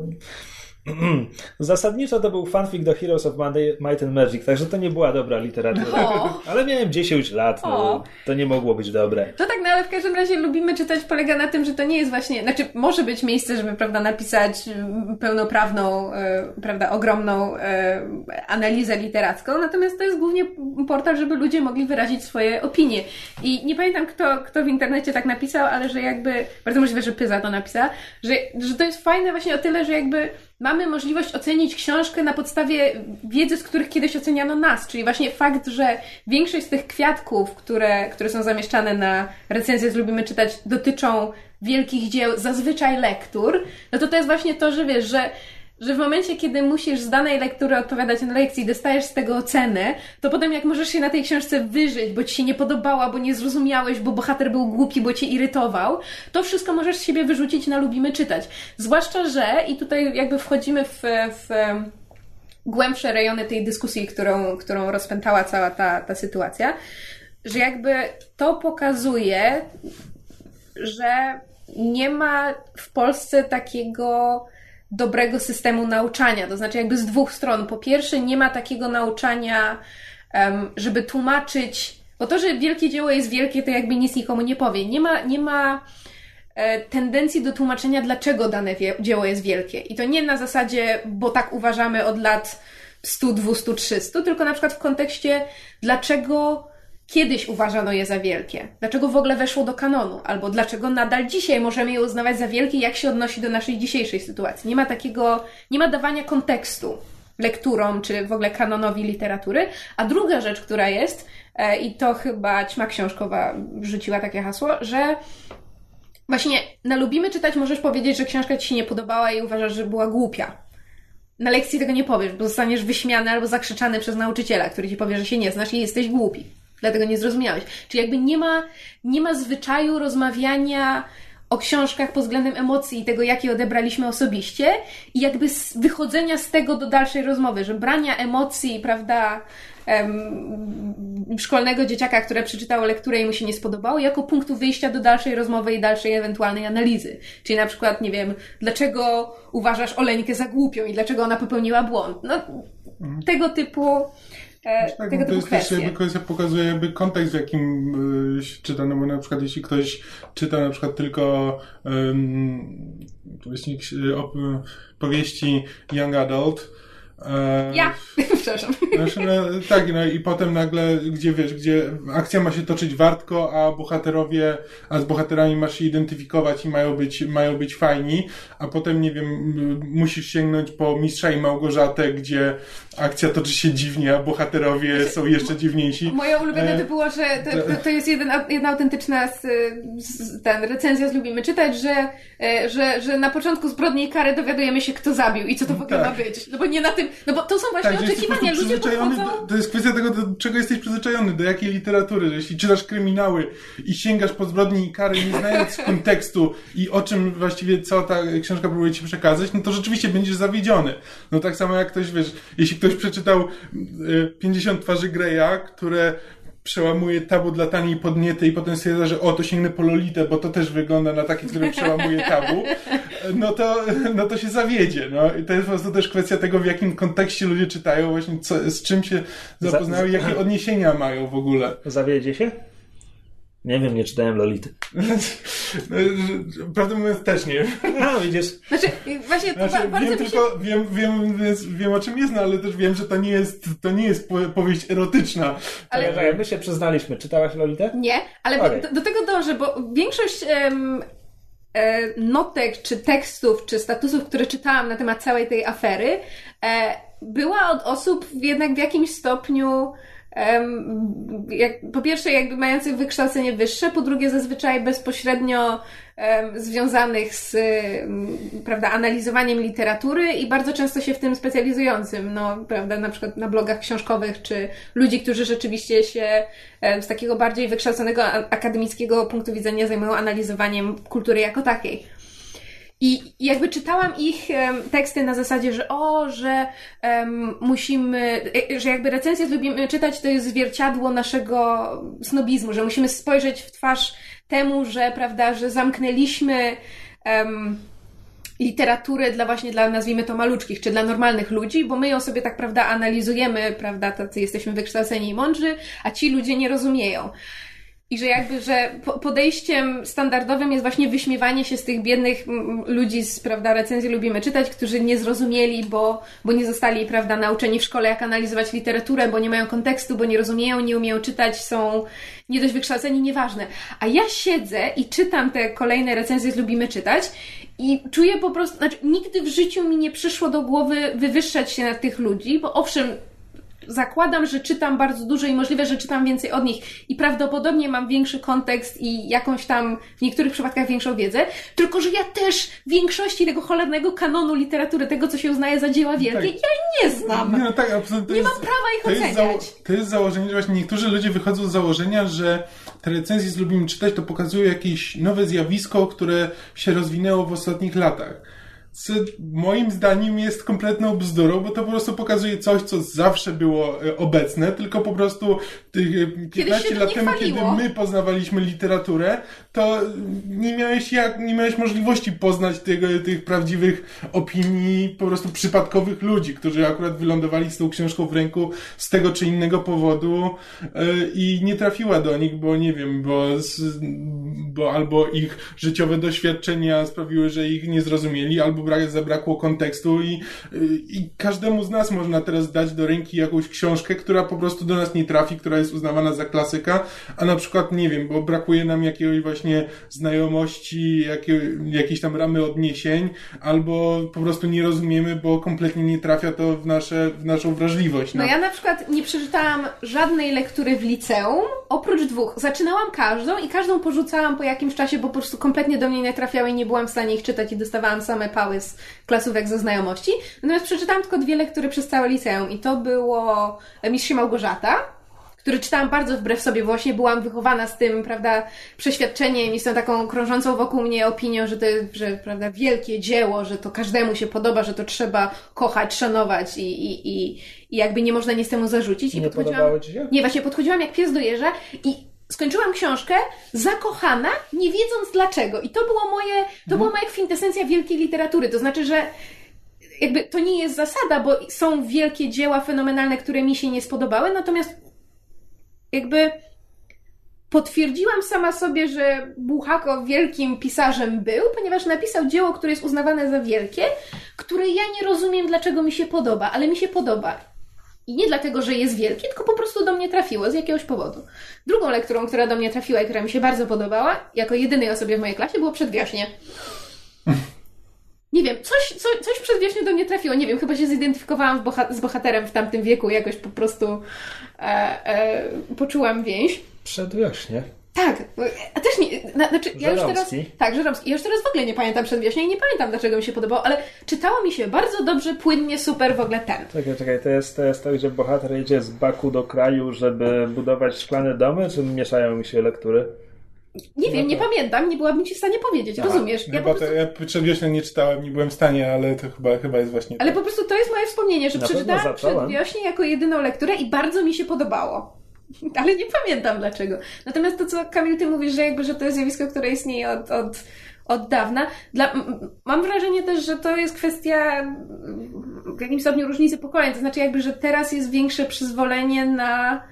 Zasadniczo to był fanfic do Heroes of Might and Magic, także to nie była dobra literatura. O. Ale miałem dziesięć lat, no, to nie mogło być dobre. To tak, no, ale w każdym razie lubimy czytać polega na tym, że to nie jest właśnie, znaczy może być miejsce, żeby, prawda, napisać pełnoprawną, e, prawda, ogromną e, analizę literacką, natomiast to jest głównie portal, żeby ludzie mogli wyrazić swoje opinie. I nie pamiętam, kto, kto w internecie tak napisał, ale że jakby, bardzo możliwe, że Pyza to napisała, że, że to jest fajne właśnie o tyle, że jakby mamy możliwość ocenić książkę na podstawie wiedzy, z których kiedyś oceniano nas. Czyli właśnie fakt, że większość z tych kwiatków, które, które są zamieszczane na recenzję z Lubimy Czytać, dotyczą wielkich dzieł, zazwyczaj lektur, no to to jest właśnie to, że wiesz, że że w momencie, kiedy musisz z danej lektury odpowiadać na lekcji i dostajesz z tego ocenę, to potem jak możesz się na tej książce wyżyć, bo ci się nie podobała, bo nie zrozumiałeś, bo bohater był głupi, bo cię irytował, to wszystko możesz z siebie wyrzucić na Lubimy Czytać. Zwłaszcza, że, i tutaj jakby wchodzimy w, w głębsze rejony tej dyskusji, którą, którą rozpętała cała ta, ta sytuacja, że jakby to pokazuje, że nie ma w Polsce takiego dobrego systemu nauczania, to znaczy jakby z dwóch stron. Po pierwsze, nie ma takiego nauczania, żeby tłumaczyć, bo to, że wielkie dzieło jest wielkie, to jakby nic nikomu nie powie. Nie ma, nie ma tendencji do tłumaczenia, dlaczego dane dzieło jest wielkie. I to nie na zasadzie, bo tak uważamy od lat sto, dwieście, trzysta, tylko na przykład w kontekście, dlaczego kiedyś uważano je za wielkie. Dlaczego w ogóle weszło do kanonu? Albo dlaczego nadal dzisiaj możemy je uznawać za wielkie, jak się odnosi do naszej dzisiejszej sytuacji? Nie ma takiego, nie ma dawania kontekstu lekturom, czy w ogóle kanonowi literatury. A druga rzecz, która jest, i to chyba Ćma Książkowa rzuciła takie hasło, że właśnie na Lubimy Czytać możesz powiedzieć, że książka ci się nie podobała i uważasz, że była głupia. Na lekcji tego nie powiesz, bo zostaniesz wyśmiany albo zakrzyczany przez nauczyciela, który ci powie, że się nie znasz i jesteś głupi. Dlatego nie zrozumiałeś. Czyli jakby nie ma, nie ma zwyczaju rozmawiania o książkach pod względem emocji i tego, jakie odebraliśmy osobiście i jakby z wychodzenia z tego do dalszej rozmowy, że brania emocji, prawda, em, szkolnego dzieciaka, które przeczytało lekturę i mu się nie spodobało, jako punktu wyjścia do dalszej rozmowy i dalszej ewentualnej analizy. Czyli na przykład, nie wiem, dlaczego uważasz Oleńkę za głupią i dlaczego ona popełniła błąd. No, mhm. Tego typu... Te, tak, tego to jest kwestie. Też jakby kwestia, pokazuje jakby kontekst, w jakim y, się czyta, no bo na przykład jeśli ktoś czyta na przykład tylko um, właśnie, op, powieści Young Adult, e, ja, przepraszam. Znaczy, no, tak, no i potem nagle, gdzie wiesz, gdzie akcja ma się toczyć wartko, a bohaterowie, a z bohaterami masz się identyfikować i mają być, mają być fajni, a potem, nie wiem, musisz sięgnąć po Mistrza i Małgorzatę, gdzie akcja toczy się dziwnie, a bohaterowie znaczy, są jeszcze dziwniejsi. Moja ulubiona to było, że to, to, to jest jedna, jedna autentyczna z, z, ten, recenzja z Lubimy Czytać, że, że, że na początku zbrodni i kary dowiadujemy się, kto zabił i co to w ogóle tak ma być. No bo nie na tym, no bo to są właśnie tak, oczekiwania. Ludzie podchodzą... To jest kwestia tego, do czego jesteś przyzwyczajony, do jakiej literatury, że jeśli czytasz kryminały i sięgasz po zbrodni i kary, nie znając kontekstu i o czym właściwie cała ta książka próbuje ci przekazać, no to rzeczywiście będziesz zawiedziony. No tak samo jak ktoś, wiesz, jeśli ktoś przeczytał pięćdziesiąt twarzy Greya, które przełamuje tabu dla taniej podniety i potem stwierdza, że o, to sięgnę po Lolitę, bo to też wygląda na takie, które przełamuje tabu, no to, no to się zawiedzie. No. I to jest po prostu też kwestia tego, w jakim kontekście ludzie czytają, właśnie co, z czym się zapoznają i jakie odniesienia mają w ogóle. Zawiedzie się? Nie wiem, nie czytałem Lolity. No, prawdę mówiąc też nie wiem. No, widzisz. Znaczy, właśnie to znaczy, bardzo wiem mi się... tylko, wiem, wiem, wiem o czym jest, no, ale też wiem, że to nie jest, to nie jest powieść erotyczna. Ale tak, my się przyznaliśmy. Czytałaś Lolitę? Nie, ale okay. do, do tego dążę, bo większość em, e, notek, czy tekstów, czy statusów, które czytałam na temat całej tej afery, e, była od osób jednak w jakimś stopniu po pierwsze jakby mających wykształcenie wyższe, po drugie zazwyczaj bezpośrednio związanych z, prawda, analizowaniem literatury i bardzo często się w tym specjalizującym, no, prawda, na przykład na blogach książkowych, czy ludzi, którzy rzeczywiście się z takiego bardziej wykształconego akademickiego punktu widzenia zajmują analizowaniem kultury jako takiej. I jakby czytałam ich teksty na zasadzie, że o, że um, musimy, że jakby recenzję lubimy czytać, to jest zwierciadło naszego snobizmu, że musimy spojrzeć w twarz temu, że, prawda, że zamknęliśmy um, literaturę dla właśnie, dla, nazwijmy to, maluczkich, czy dla normalnych ludzi, bo my ją sobie tak, prawda, analizujemy, prawda, tacy jesteśmy wykształceni i mądrzy, a ci ludzie nie rozumieją. I że jakby, że podejściem standardowym jest właśnie wyśmiewanie się z tych biednych ludzi z, prawda, recenzji lubimy czytać, którzy nie zrozumieli, bo, bo nie zostali, prawda, nauczeni w szkole, jak analizować literaturę, bo nie mają kontekstu, bo nie rozumieją, nie umieją czytać, są nie dość wykształceni, nieważne. A ja siedzę i czytam te kolejne recenzje z lubimy czytać i czuję po prostu, znaczy nigdy w życiu mi nie przyszło do głowy wywyższać się nad tych ludzi, bo owszem, zakładam, że czytam bardzo dużo i możliwe, że czytam więcej od nich i prawdopodobnie mam większy kontekst i jakąś tam w niektórych przypadkach większą wiedzę, tylko że ja też większości tego cholernego kanonu literatury, tego, co się uznaje za dzieła wielkie, tak, ja nie znam. Nie, no tak, absolutnie. Nie mam prawa ich to oceniać. Jest zało- to jest założenie, że właśnie niektórzy ludzie wychodzą z założenia, że te recenzje z lubimy czytać, to pokazuje jakieś nowe zjawisko, które się rozwinęło w ostatnich latach. Co moim zdaniem jest kompletną bzdurą, bo to po prostu pokazuje coś, co zawsze było obecne, tylko po prostu piętnaście lat temu, kiedy my poznawaliśmy literaturę, to nie miałeś jak, nie miałeś możliwości poznać tego, tych prawdziwych opinii po prostu przypadkowych ludzi, którzy akurat wylądowali z tą książką w ręku z tego czy innego powodu i nie trafiła do nich, bo nie wiem, bo, bo albo ich życiowe doświadczenia sprawiły, że ich nie zrozumieli, albo zabrakło kontekstu i, i każdemu z nas można teraz dać do ręki jakąś książkę, która po prostu do nas nie trafi, która jest uznawana za klasyka, a na przykład, nie wiem, bo brakuje nam jakiegoś właśnie znajomości, jakiej, jakiejś tam ramy odniesień, albo po prostu nie rozumiemy, bo kompletnie nie trafia to w, nasze, w naszą wrażliwość. No. no ja na przykład nie przeczytałam żadnej lektury w liceum, oprócz dwóch. Zaczynałam każdą i każdą porzucałam po jakimś czasie, bo po prostu kompletnie do mnie nie trafiały i nie byłam w stanie ich czytać i dostawałam same pały z klasówek ze znajomości. Natomiast przeczytałam tylko dwie lektury przez całe liceum i to było Mistrz i Małgorzata, który czytałam bardzo wbrew sobie, właśnie byłam wychowana z tym, prawda, przeświadczeniem i z tą taką krążącą wokół mnie opinią, że to jest, że, prawda, wielkie dzieło, że to każdemu się podoba, że to trzeba kochać, szanować i, i, i, i jakby nie można nic temu zarzucić. I nie podobało ci się? Nie, właśnie podchodziłam jak pies do jeża i skończyłam książkę zakochana, nie wiedząc dlaczego. I to było moje, to była moja kwintesencja wielkiej literatury. To znaczy, że jakby to nie jest zasada, bo są wielkie dzieła fenomenalne, które mi się nie spodobały, natomiast jakby potwierdziłam sama sobie, że Bułhakow wielkim pisarzem był, ponieważ napisał dzieło, które jest uznawane za wielkie, które ja nie rozumiem, dlaczego mi się podoba, ale mi się podoba. I nie dlatego, że jest wielkie, tylko po prostu do mnie trafiło z jakiegoś powodu. Drugą lekturą, która do mnie trafiła i która mi się bardzo podobała, jako jedynej osobie w mojej klasie, było Przedwiośnie. Nie wiem, coś, coś, coś Przedwiośnie do mnie trafiło. Nie wiem, chyba się zidentyfikowałam w boha- z bohaterem w tamtym wieku. Jakoś po prostu e, e, poczułam więź. Przedwiośnie? Tak. A też nie... Na, znaczy, ja już teraz, tak, Żeromski. Ja już teraz w ogóle nie pamiętam Przedwiośnie i nie pamiętam, dlaczego mi się podobało, ale czytało mi się bardzo dobrze, płynnie, super w ogóle ten. Czekaj, czekaj. To jest, to jest to, gdzie bohater jedzie z Baku do kraju, żeby budować szklane domy, czy mieszają mi się lektury? Nie wiem, no to... nie pamiętam, nie byłabym ci w stanie powiedzieć, Aha, rozumiesz? Ja, po prostu... to, ja Przedwiośnia nie czytałem, nie byłem w stanie, ale to chyba, chyba jest właśnie... Ale tak. Po prostu to jest moje wspomnienie, że przeczytałam Przedwiośnie jako jedyną lekturę i bardzo mi się podobało. Ale nie pamiętam dlaczego. Natomiast to, co Kamil, ty mówisz, że jakby, że to jest zjawisko, które istnieje od, od, od dawna. Dla, m, mam wrażenie też, że to jest kwestia w jakimś stopniu różnicy pokoleń. To znaczy jakby, że teraz jest większe przyzwolenie na,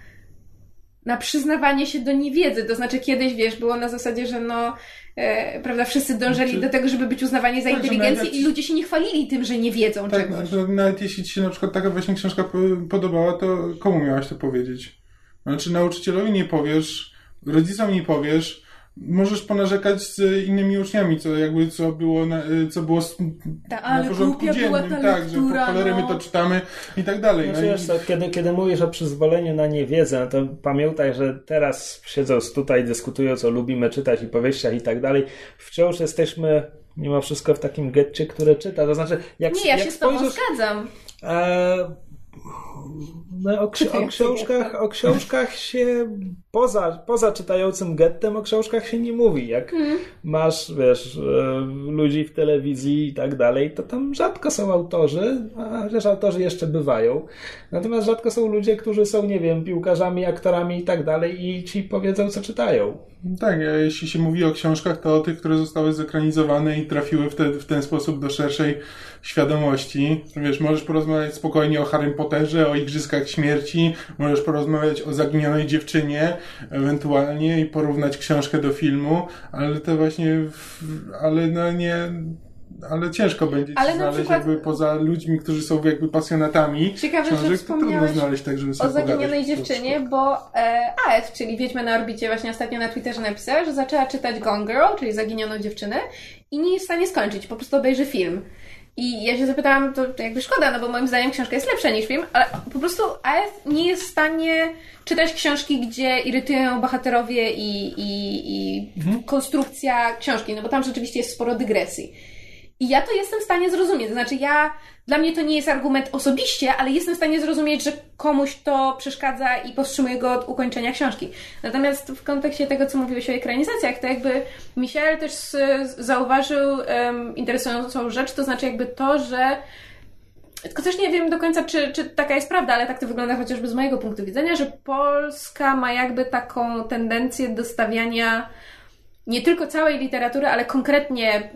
na przyznawanie się do niewiedzy. To znaczy kiedyś, wiesz, było na zasadzie, że no... E, prawda, wszyscy dążyli znaczy, do tego, żeby być uznawani za tak, inteligencję nawet, i ludzie się nie chwalili tym, że nie wiedzą tak, czegoś. Tak, nawet jeśli ci się na przykład taka właśnie książka podobała, to komu miałaś to powiedzieć? Znaczy nauczycielowi nie powiesz, rodzicom nie powiesz, możesz ponarzekać z innymi uczniami, co jakby co było na, co było ta, ale na porządku dziennym, ta tak, lektura, że po cholery no. my to czytamy i tak dalej. No, no wiesz, i... to, kiedy, kiedy mówisz o przyzwoleniu na niewiedzę, to pamiętaj, że teraz siedząc tutaj, dyskutując o lubimy czytać i powieściach i tak dalej, wciąż jesteśmy mimo wszystko w takim getcie, które czyta. To znaczy, jak, nie, ja jak się spojrzysz, z tobą zgadzam. E... No, o, ksi- o, książkach, o książkach się poza, poza czytającym gettem o książkach się nie mówi. Jak mm. masz, wiesz, ludzi w telewizji i tak dalej, to tam rzadko są autorzy, a chociaż autorzy jeszcze bywają. Natomiast rzadko są ludzie, którzy są, nie wiem, piłkarzami, aktorami i tak dalej i ci powiedzą, co czytają. Tak, jeśli się mówi o książkach, to o tych, które zostały zekranizowane i trafiły w, te, w ten sposób do szerszej świadomości. Wiesz, możesz porozmawiać spokojnie o Harrym Potterze, o Igrzyskach Śmierci, możesz porozmawiać o Zaginionej Dziewczynie ewentualnie i porównać książkę do filmu, ale to właśnie, w, ale no nie... Ale ciężko będzie ale się znaleźć przykład... jakby poza ludźmi, którzy są jakby pasjonatami. Ciekawe, książek, że wspomniałeś znaleźć, tak, żeby sobie o Zaginionej Dziewczynie, bo e, A E T, czyli Wiedźmy na orbicie, właśnie ostatnio na Twitterze napisała, że zaczęła czytać Gone Girl, czyli Zaginioną Dziewczynę i nie jest w stanie skończyć, po prostu obejrzy film. I ja się zapytałam, to jakby szkoda, no bo moim zdaniem książka jest lepsza niż film, ale po prostu A F nie jest w stanie czytać książki, gdzie irytują ją bohaterowie i, i, i mhm. konstrukcja książki, no bo tam rzeczywiście jest sporo dygresji. I ja to jestem w stanie zrozumieć, to znaczy ja, dla mnie to nie jest argument osobiście, ale jestem w stanie zrozumieć, że komuś to przeszkadza i powstrzymuje go od ukończenia książki. Natomiast w kontekście tego, co mówiłeś o ekranizacjach, to jakby Michel też zauważył um, interesującą rzecz, to znaczy jakby to, że tylko też nie wiem do końca, czy, czy taka jest prawda, ale tak to wygląda chociażby z mojego punktu widzenia, że Polska ma jakby taką tendencję do stawiania nie tylko całej literatury, ale konkretnie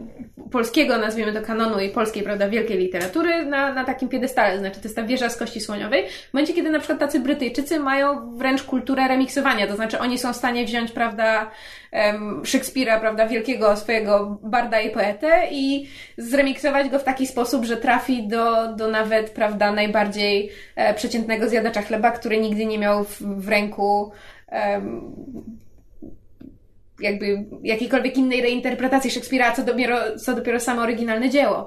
polskiego, nazwijmy to kanonu i polskiej, prawda, wielkiej literatury na, na takim piedestale, znaczy to jest ta wieża z kości słoniowej, w momencie, kiedy na przykład tacy Brytyjczycy mają wręcz kulturę remiksowania, to znaczy oni są w stanie wziąć, prawda, um, Szekspira, prawda, wielkiego swojego barda i poetę i zremiksować go w taki sposób, że trafi do, do nawet, prawda, najbardziej e, przeciętnego zjadacza chleba, który nigdy nie miał w, w ręku um, jakby jakiejkolwiek innej reinterpretacji Szekspira, co dopiero, co dopiero samo oryginalne dzieło.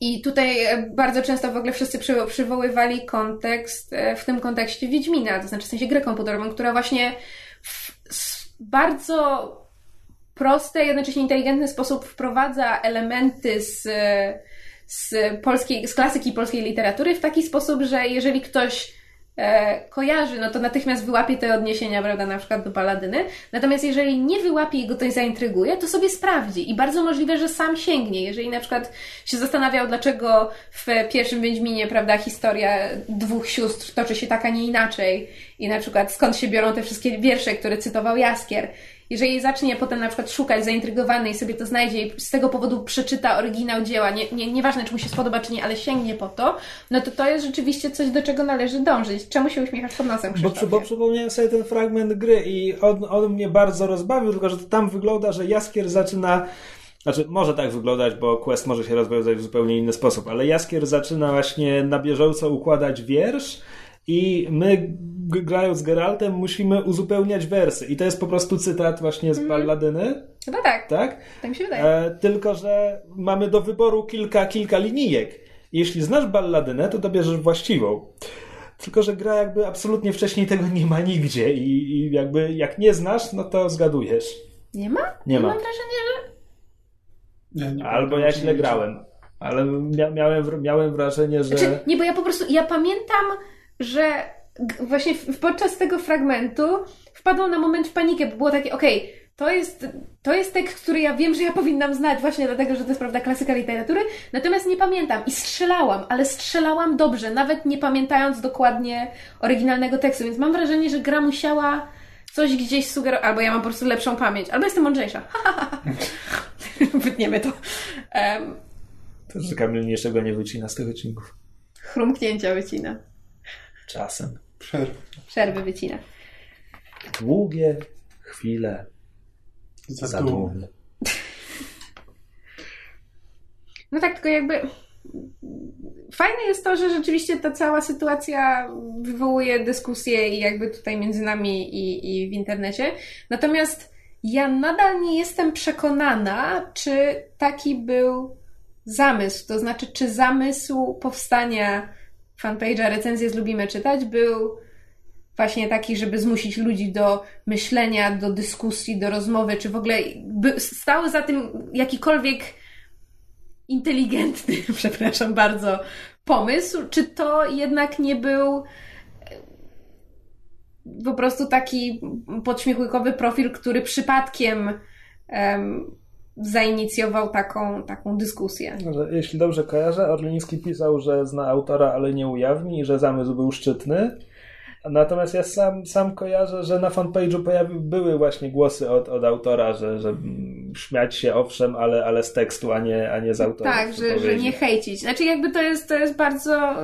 I tutaj bardzo często w ogóle wszyscy przywo- przywoływali kontekst, w tym kontekście Wiedźmina, to znaczy w sensie grę komputerową, która właśnie w bardzo prosty, jednocześnie inteligentny sposób wprowadza elementy z, z, polskiej, z klasyki polskiej literatury w taki sposób, że jeżeli ktoś kojarzy, no to natychmiast wyłapie te odniesienia, prawda, na przykład do Paladyny. Natomiast jeżeli nie wyłapie i go to zaintryguje, to sobie sprawdzi i bardzo możliwe, że sam sięgnie. Jeżeli na przykład się zastanawiał, dlaczego w pierwszym Wiedźminie, prawda, historia dwóch sióstr toczy się tak, a nie inaczej i na przykład skąd się biorą te wszystkie wiersze, które cytował Jaskier. Jeżeli zacznie potem na przykład szukać zaintrygowany i sobie to znajdzie i z tego powodu przeczyta oryginał dzieła, nie, nie, nieważne czy mu się spodoba czy nie, ale sięgnie po to, no to to jest rzeczywiście coś, do czego należy dążyć. Czemu się uśmiechasz pod nosem, Krzysztofie? Bo, bo przypomniałem sobie ten fragment gry i on, on mnie bardzo rozbawił, tylko że to tam wygląda, że Jaskier zaczyna... Znaczy, może tak wyglądać, bo quest może się rozwiązać w zupełnie inny sposób, ale Jaskier zaczyna właśnie na bieżąco układać wiersz i my, grając z Geraltem, musimy uzupełniać wersy. I to jest po prostu cytat właśnie z Balladyny. Chyba tak. Tak? Tak mi się wydaje. E, tylko, że mamy do wyboru kilka, kilka linijek. Jeśli znasz Balladynę, to dobierzesz właściwą. Tylko, że gra jakby absolutnie wcześniej tego nie ma nigdzie. I, i jakby jak nie znasz, no to zgadujesz. Nie ma? Nie, nie ma. Mam wrażenie, że... Ja nie Albo nie ja źle grałem. Ale miałem, miałem wrażenie, że... Znaczy, nie, bo ja po prostu... Ja pamiętam, że... Właśnie podczas tego fragmentu wpadłam na moment w panikę, bo było takie, okej, okay, to, jest, to jest tekst, który ja wiem, że ja powinnam znać właśnie dlatego, że to jest, prawda, klasyka literatury, natomiast nie pamiętam i strzelałam, ale strzelałam dobrze, nawet nie pamiętając dokładnie oryginalnego tekstu, więc mam wrażenie, że gra musiała coś gdzieś sugerować, albo ja mam po prostu lepszą pamięć, albo jestem mądrzejsza. Wytniemy to. Um, to, że Kamil niczego nie wycina z tych odcinków. Chrumknięcia wycina. Czasem. Przerwy. Przerwy wycina. Długie chwile zadumy. No tak, tylko jakby fajne jest to, że rzeczywiście ta cała sytuacja wywołuje dyskusje i jakby tutaj między nami i, i w internecie. Natomiast Ja nadal nie jestem przekonana, czy taki był zamysł, to znaczy czy zamysł powstania fanpage'a Recenzje z Lubimy Czytać był właśnie taki, żeby zmusić ludzi do myślenia, do dyskusji, do rozmowy, czy w ogóle by stały za tym jakikolwiek inteligentny, przepraszam bardzo, pomysł, czy to jednak nie był po prostu taki podśmiechujkowy profil, który przypadkiem um, zainicjował taką, taką dyskusję. Jeśli dobrze kojarzę, Orliński pisał, że zna autora, ale nie ujawni, że zamysł był szczytny. Natomiast ja sam, sam kojarzę, że na fanpage'u pojawiły były właśnie głosy od, od autora, że, że śmiać się owszem, ale, ale z tekstu, a nie, a nie z autora. Tak, że, że nie hejcić. Znaczy jakby to jest, to jest bardzo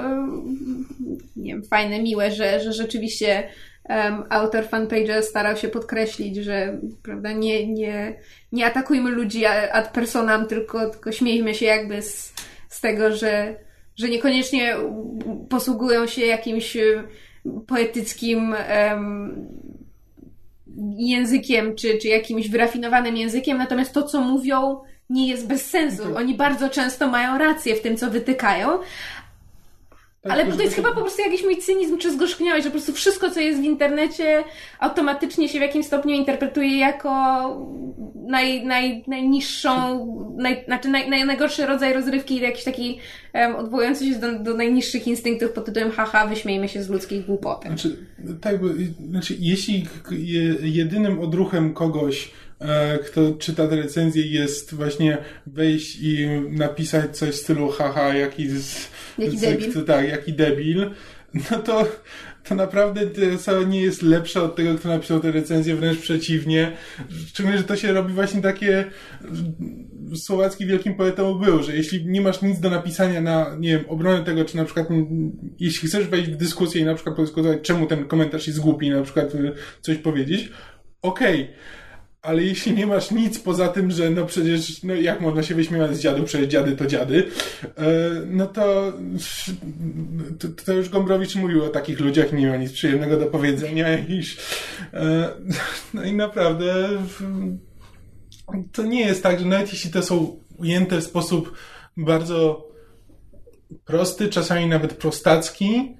nie wiem, fajne, miłe, że, że rzeczywiście um, autor fanpage'a starał się podkreślić, że prawda, nie, nie, nie atakujmy ludzi ad personam, tylko, tylko śmiejmy się jakby z, z tego, że, że niekoniecznie posługują się jakimś poetyckim um, językiem, czy, czy jakimś wyrafinowanym językiem, natomiast to, co mówią, nie jest bez sensu. Oni bardzo często mają rację w tym, co wytykają. Ale to jest chyba po prostu jakiś mój cynizm czy zgorzkniałość, że po prostu wszystko, co jest w internecie, automatycznie się w jakimś stopniu interpretuje jako naj, naj, najniższą, naj, znaczy naj, naj, najgorszy rodzaj rozrywki, jakiś taki um, odwołujący się do, do najniższych instynktów pod tytułem haha, wyśmiejmy się z ludzkich głupotek. Znaczy, tak, bo, znaczy jeśli jedynym odruchem kogoś, kto czyta te recenzje, jest właśnie wejść i napisać coś w stylu haha, jaki, z, jaki, z, debil. Kto, tak, jaki debil, no to, to naprawdę to nie jest lepsze od tego, kto napisał te recenzje, wręcz przeciwnie. Szczególnie, że to się robi właśnie takie, słowacki wielkim poetą był, że jeśli nie masz nic do napisania na, nie wiem, obronę tego, czy na przykład jeśli chcesz wejść w dyskusję i na przykład podyskutować, czemu ten komentarz jest głupi, na przykład coś powiedzieć, okej. Okay. Ale jeśli nie masz nic poza tym, że no przecież, no jak można się wyśmiewać z dziadu, przecież dziady to dziady, no to, to, to już Gombrowicz mówił o takich ludziach, nie miał nic przyjemnego do powiedzenia i, no i naprawdę to nie jest tak, że nawet jeśli to są ujęte w sposób bardzo prosty, czasami nawet prostacki,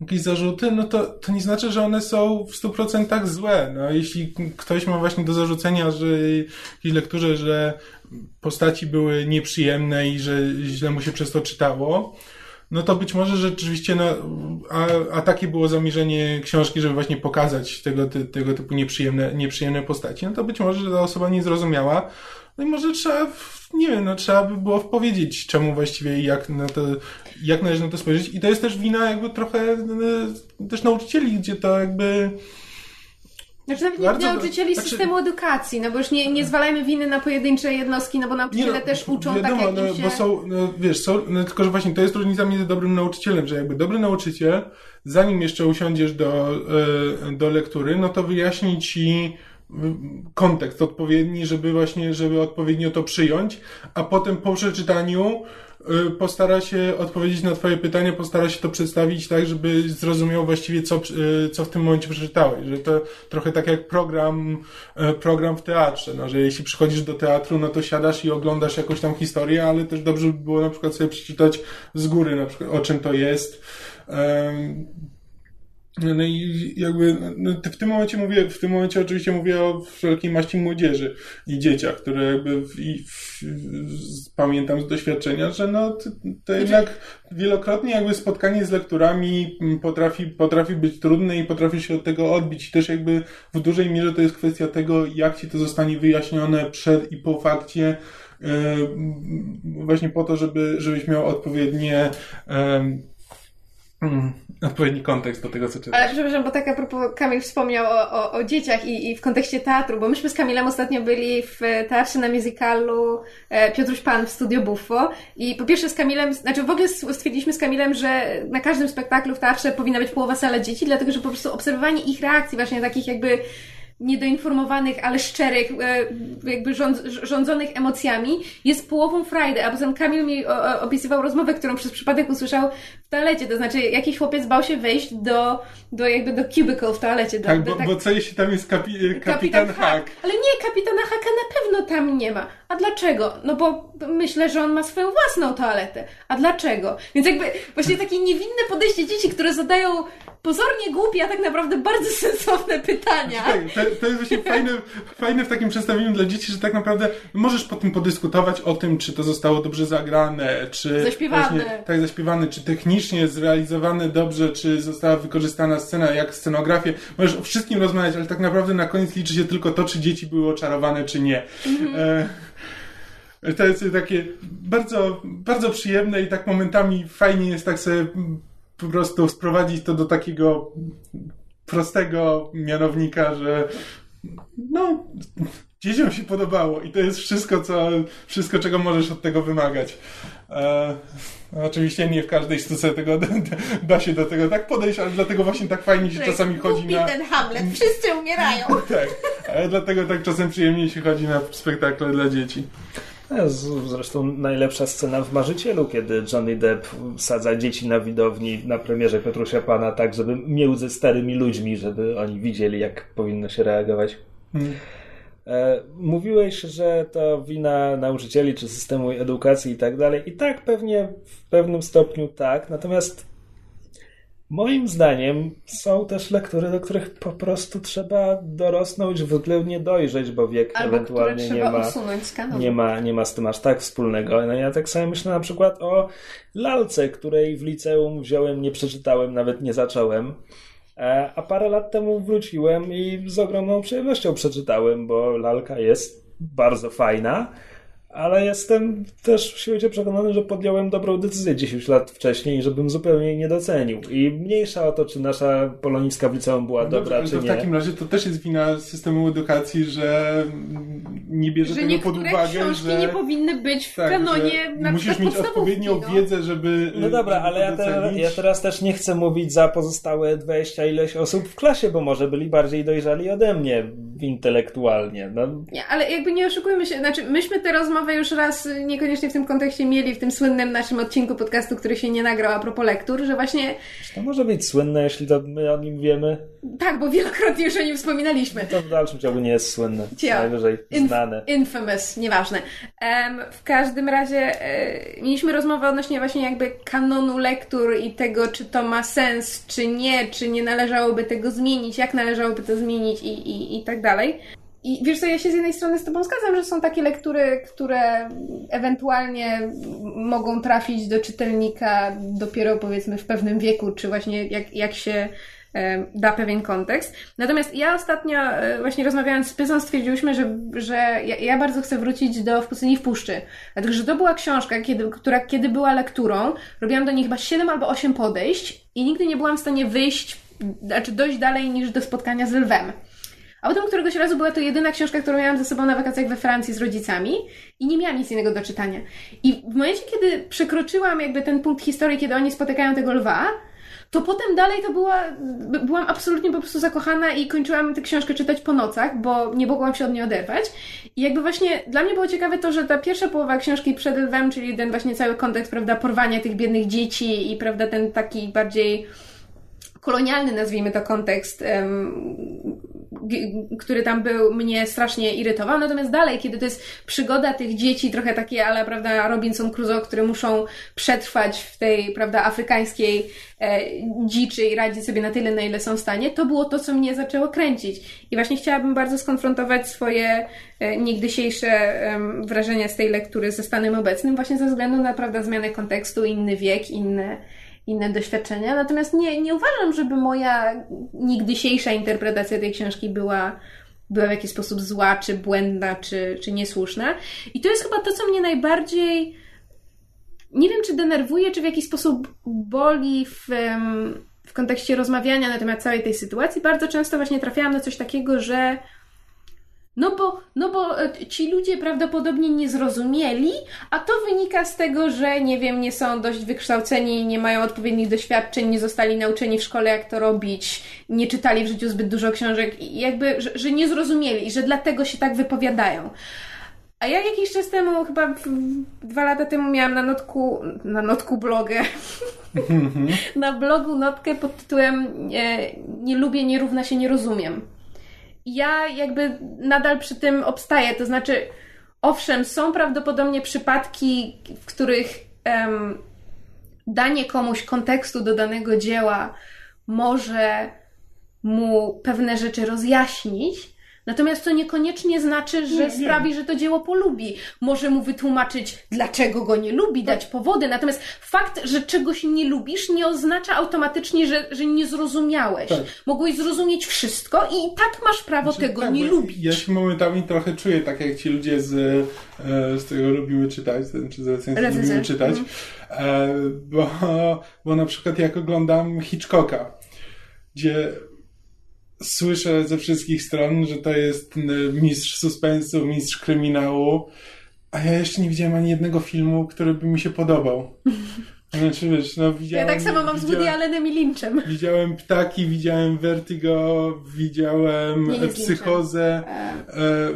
jakieś zarzuty, no to, to nie znaczy, że one są w stu procentach złe. No, jeśli ktoś ma właśnie do zarzucenia, że jakiejś lekturze, że postaci były nieprzyjemne i że źle mu się przez to czytało, no to być może rzeczywiście, no, a, a takie było zamierzenie książki, żeby właśnie pokazać tego, ty, tego typu nieprzyjemne, nieprzyjemne postaci, no to być może, że ta osoba nie zrozumiała, no i może trzeba, nie wiem, no trzeba by było powiedzieć, czemu właściwie i jak na to, jak należy na to spojrzeć. I to jest też wina jakby trochę też nauczycieli, gdzie to jakby... Znaczy nawet nie nauczycieli znaczy, systemu edukacji, no bo już nie, nie zwalajmy winy na pojedyncze jednostki, no bo nauczyciele nie, no, też uczą wiadomo, tak, jak no, się... bo są, no, wiesz, są, no, tylko że właśnie to jest różnica między dobrym nauczycielem, że jakby dobry nauczyciel, zanim jeszcze usiądziesz do, do lektury, no to wyjaśni ci kontekst odpowiedni, żeby właśnie, żeby odpowiednio to przyjąć, a potem po przeczytaniu postara się odpowiedzieć na twoje pytanie, postara się to przedstawić tak, żeby zrozumiał właściwie, co, co w tym momencie przeczytałeś. Że to trochę tak jak program, program w teatrze, no, że jeśli przychodzisz do teatru, no to siadasz i oglądasz jakąś tam historię, ale też dobrze by było na przykład sobie przeczytać z góry, na przykład, o czym to jest. Um, No i jakby no w tym momencie mówię, w tym momencie oczywiście mówię o wszelkiej maści młodzieży i dzieciach, które jakby w, i w, w, pamiętam z doświadczenia, że no to, to jednak wielokrotnie jakby spotkanie z lekturami potrafi, potrafi być trudne i potrafi się od tego odbić. I też jakby w dużej mierze to jest kwestia tego, jak ci to zostanie wyjaśnione przed i po fakcie. Yy, właśnie po to, żeby, żebyś miał odpowiednie yy, Hmm, odpowiedni kontekst do tego, co czytasz. Ale przepraszam, bo tak a propos, Kamil wspomniał o, o, o dzieciach i, i w kontekście teatru, bo myśmy z Kamilem ostatnio byli w teatrze na musicalu Piotruś Pan w Studio Buffo i po pierwsze z Kamilem, znaczy w ogóle stwierdziliśmy z Kamilem, że na każdym spektaklu w teatrze powinna być połowa sala dzieci, dlatego że po prostu obserwowanie ich reakcji, właśnie takich jakby niedoinformowanych, ale szczerych, jakby rząd, rządzonych emocjami, jest połową frajdy. A potem Kamil mi opisywał rozmowę, którą przez przypadek usłyszał w toalecie. To znaczy, jakiś chłopiec bał się wejść do, do jakby do cubicle w toalecie. Do, tak, do, bo, tak, bo co jeśli tam jest kapi, kapitan, kapitan Hak? Hak. Ale nie, kapitana Haka na pewno tam nie ma. A dlaczego? No bo myślę, że on ma swoją własną toaletę. A dlaczego? Więc jakby właśnie takie niewinne podejście dzieci, które zadają pozornie głupie, a tak naprawdę bardzo sensowne pytania. To, to jest właśnie fajne, fajne w takim przedstawieniu dla dzieci, że tak naprawdę możesz potem podyskutować o tym, czy to zostało dobrze zagrane, czy zaśpiewane. Właśnie, tak, zaśpiewane, czy technicznie zrealizowane dobrze, czy została wykorzystana scena, jak scenografię. Możesz o wszystkim rozmawiać, ale tak naprawdę na koniec liczy się tylko to, czy dzieci były oczarowane, czy nie. Mhm. E- To jest takie bardzo, bardzo przyjemne i tak momentami fajnie jest tak sobie po prostu sprowadzić to do takiego prostego mianownika, że no, dzieciom się podobało i to jest wszystko, co, wszystko czego możesz od tego wymagać. E, oczywiście nie w każdej sztuce tego, da się do tego tak podejść, ale dlatego właśnie tak fajnie się czasami chodzi na... ten Hamlet, wszyscy umierają. Tak, ale dlatego tak czasem przyjemnie się chodzi na spektakle dla dzieci. Zresztą najlepsza scena w Marzycielu, kiedy Johnny Depp sadza dzieci na widowni na premierze Piotrusia Pana tak, żeby mił ze starymi ludźmi, żeby oni widzieli, jak powinno się reagować. Hmm. Mówiłeś, że to wina nauczycieli czy systemu edukacji i tak dalej. I tak pewnie w pewnym stopniu tak. Natomiast moim zdaniem są też lektury, do których po prostu trzeba dorosnąć, względnie dojrzeć, bo wiek albo ewentualnie nie ma, nie, ma, nie ma z tym aż tak wspólnego. No ja tak sobie myślę na przykład o lalce, której w liceum wziąłem, nie przeczytałem, nawet nie zacząłem. A parę lat temu wróciłem i z ogromną przyjemnością przeczytałem, bo lalka jest bardzo fajna, ale jestem też w świecie przekonany, że podjąłem dobrą decyzję dziesięć lat wcześniej, żebym zupełnie jej nie docenił. I mniejsza o to, czy nasza poloniska w liceum była no dobra, dobrze, czy to nie. W takim razie to też jest wina systemu edukacji, że nie bierze że tego pod uwagę, że... nie powinny być w tak, kanonie na musisz mieć odpowiednią no. wiedzę, żeby... No dobra, ale ja, te, ja teraz też nie chcę mówić za pozostałe dwadzieścia ileś osób w klasie, bo może byli bardziej dojrzali ode mnie intelektualnie. No. Nie, ale jakby nie oszukujmy się, znaczy myśmy te rozmowy już raz, niekoniecznie w tym kontekście mieli w tym słynnym naszym odcinku podcastu, który się nie nagrał a propos lektur, że właśnie... Czy to może być słynne, jeśli to my o nim wiemy? Tak, bo wielokrotnie już o nim wspominaliśmy. To w dalszym ciągu nie jest słynne. Cio. Najwyżej znane. Inf- infamous, nieważne. Um, w każdym razie e, mieliśmy rozmowę odnośnie właśnie jakby kanonu lektur i tego, czy to ma sens, czy nie, czy nie należałoby tego zmienić, jak należałoby to zmienić i, i, i tak dalej. I wiesz co, ja się z jednej strony z tobą zgadzam, że są takie lektury, które ewentualnie mogą trafić do czytelnika dopiero powiedzmy w pewnym wieku, czy właśnie jak, jak się da pewien kontekst. Natomiast ja ostatnio właśnie rozmawiając z Pyzą stwierdziłyśmy, że, że ja, ja bardzo chcę wrócić do W pustyni w puszczy. Dlatego, że to była książka, kiedy, która kiedy była lekturą, robiłam do niej chyba siedem albo osiem podejść i nigdy nie byłam w stanie wyjść, znaczy dojść dalej niż do spotkania z lwem. A potem któregoś razu była to jedyna książka, którą miałam ze sobą na wakacjach we Francji z rodzicami i nie miałam nic innego do czytania. I w momencie, kiedy przekroczyłam jakby ten punkt historii, kiedy oni spotykają tego lwa, to potem dalej to była, byłam absolutnie po prostu zakochana i kończyłam tę książkę czytać po nocach, bo nie mogłam się od niej oderwać. I jakby właśnie dla mnie było ciekawe to, że ta pierwsza połowa książki przed lwem, czyli ten właśnie cały kontekst, prawda, porwania tych biednych dzieci i prawda, ten taki bardziej kolonialny, nazwijmy to, kontekst, um, który tam był, mnie strasznie irytował. Natomiast dalej, kiedy to jest przygoda tych dzieci, trochę takie, ale prawda, Robinson Crusoe, które muszą przetrwać w tej, prawda, afrykańskiej e, dziczy i radzić sobie na tyle, na ile są w stanie, to było to, co mnie zaczęło kręcić. I właśnie chciałabym bardzo skonfrontować swoje e, niegdysiejsze e, wrażenia z tej lektury ze stanem obecnym, właśnie ze względu na, prawda, zmianę kontekstu, inny wiek, inne inne doświadczenia, natomiast nie, nie uważam, żeby moja nigdysiejsza interpretacja tej książki była, była w jakiś sposób zła, czy błędna, czy, czy niesłuszna. I to jest chyba to, co mnie najbardziej, nie wiem, czy denerwuje, czy w jakiś sposób boli w, w kontekście rozmawiania na temat całej tej sytuacji. Bardzo często właśnie trafiałam na coś takiego, że No bo, no bo ci ludzie prawdopodobnie nie zrozumieli, a to wynika z tego, że nie wiem, nie są dość wykształceni, nie mają odpowiednich doświadczeń, nie zostali nauczeni w szkole, jak to robić, nie czytali w życiu zbyt dużo książek i jakby, że, że nie zrozumieli i że dlatego się tak wypowiadają. A ja jakiś czas temu, chyba dwa lata temu miałam na notku, na notku blogę, mm-hmm. na blogu notkę pod tytułem nie, nie lubię, nie równa się, nie rozumiem. Ja jakby nadal przy tym obstaję, to znaczy owszem, są prawdopodobnie przypadki, w których em, danie komuś kontekstu do danego dzieła może mu pewne rzeczy rozjaśnić, natomiast to niekoniecznie znaczy, że nie, sprawi, nie. że to dzieło polubi. Może mu wytłumaczyć, dlaczego go nie lubi, dać powody. Natomiast fakt, że czegoś nie lubisz, nie oznacza automatycznie, że, że nie zrozumiałeś. Tak. Mogłeś zrozumieć wszystko i tak masz prawo znaczy, tego tak, nie lubić. Ja się momentami trochę czuję, tak jak ci ludzie z, z tego lubiły czytać, czy z recenzji lubiły czytać, mm. bo, bo na przykład jak oglądam Hitchcocka, gdzie słyszę ze wszystkich stron, że to jest mistrz suspensu, mistrz kryminału, a ja jeszcze nie widziałem ani jednego filmu, który by mi się podobał. Znaczy, wiesz, no widziałem... Ja tak samo mam z Woody Allenem i Lynchem. Widziałem Ptaki, widziałem Vertigo, widziałem nie, nie Psychozę, e...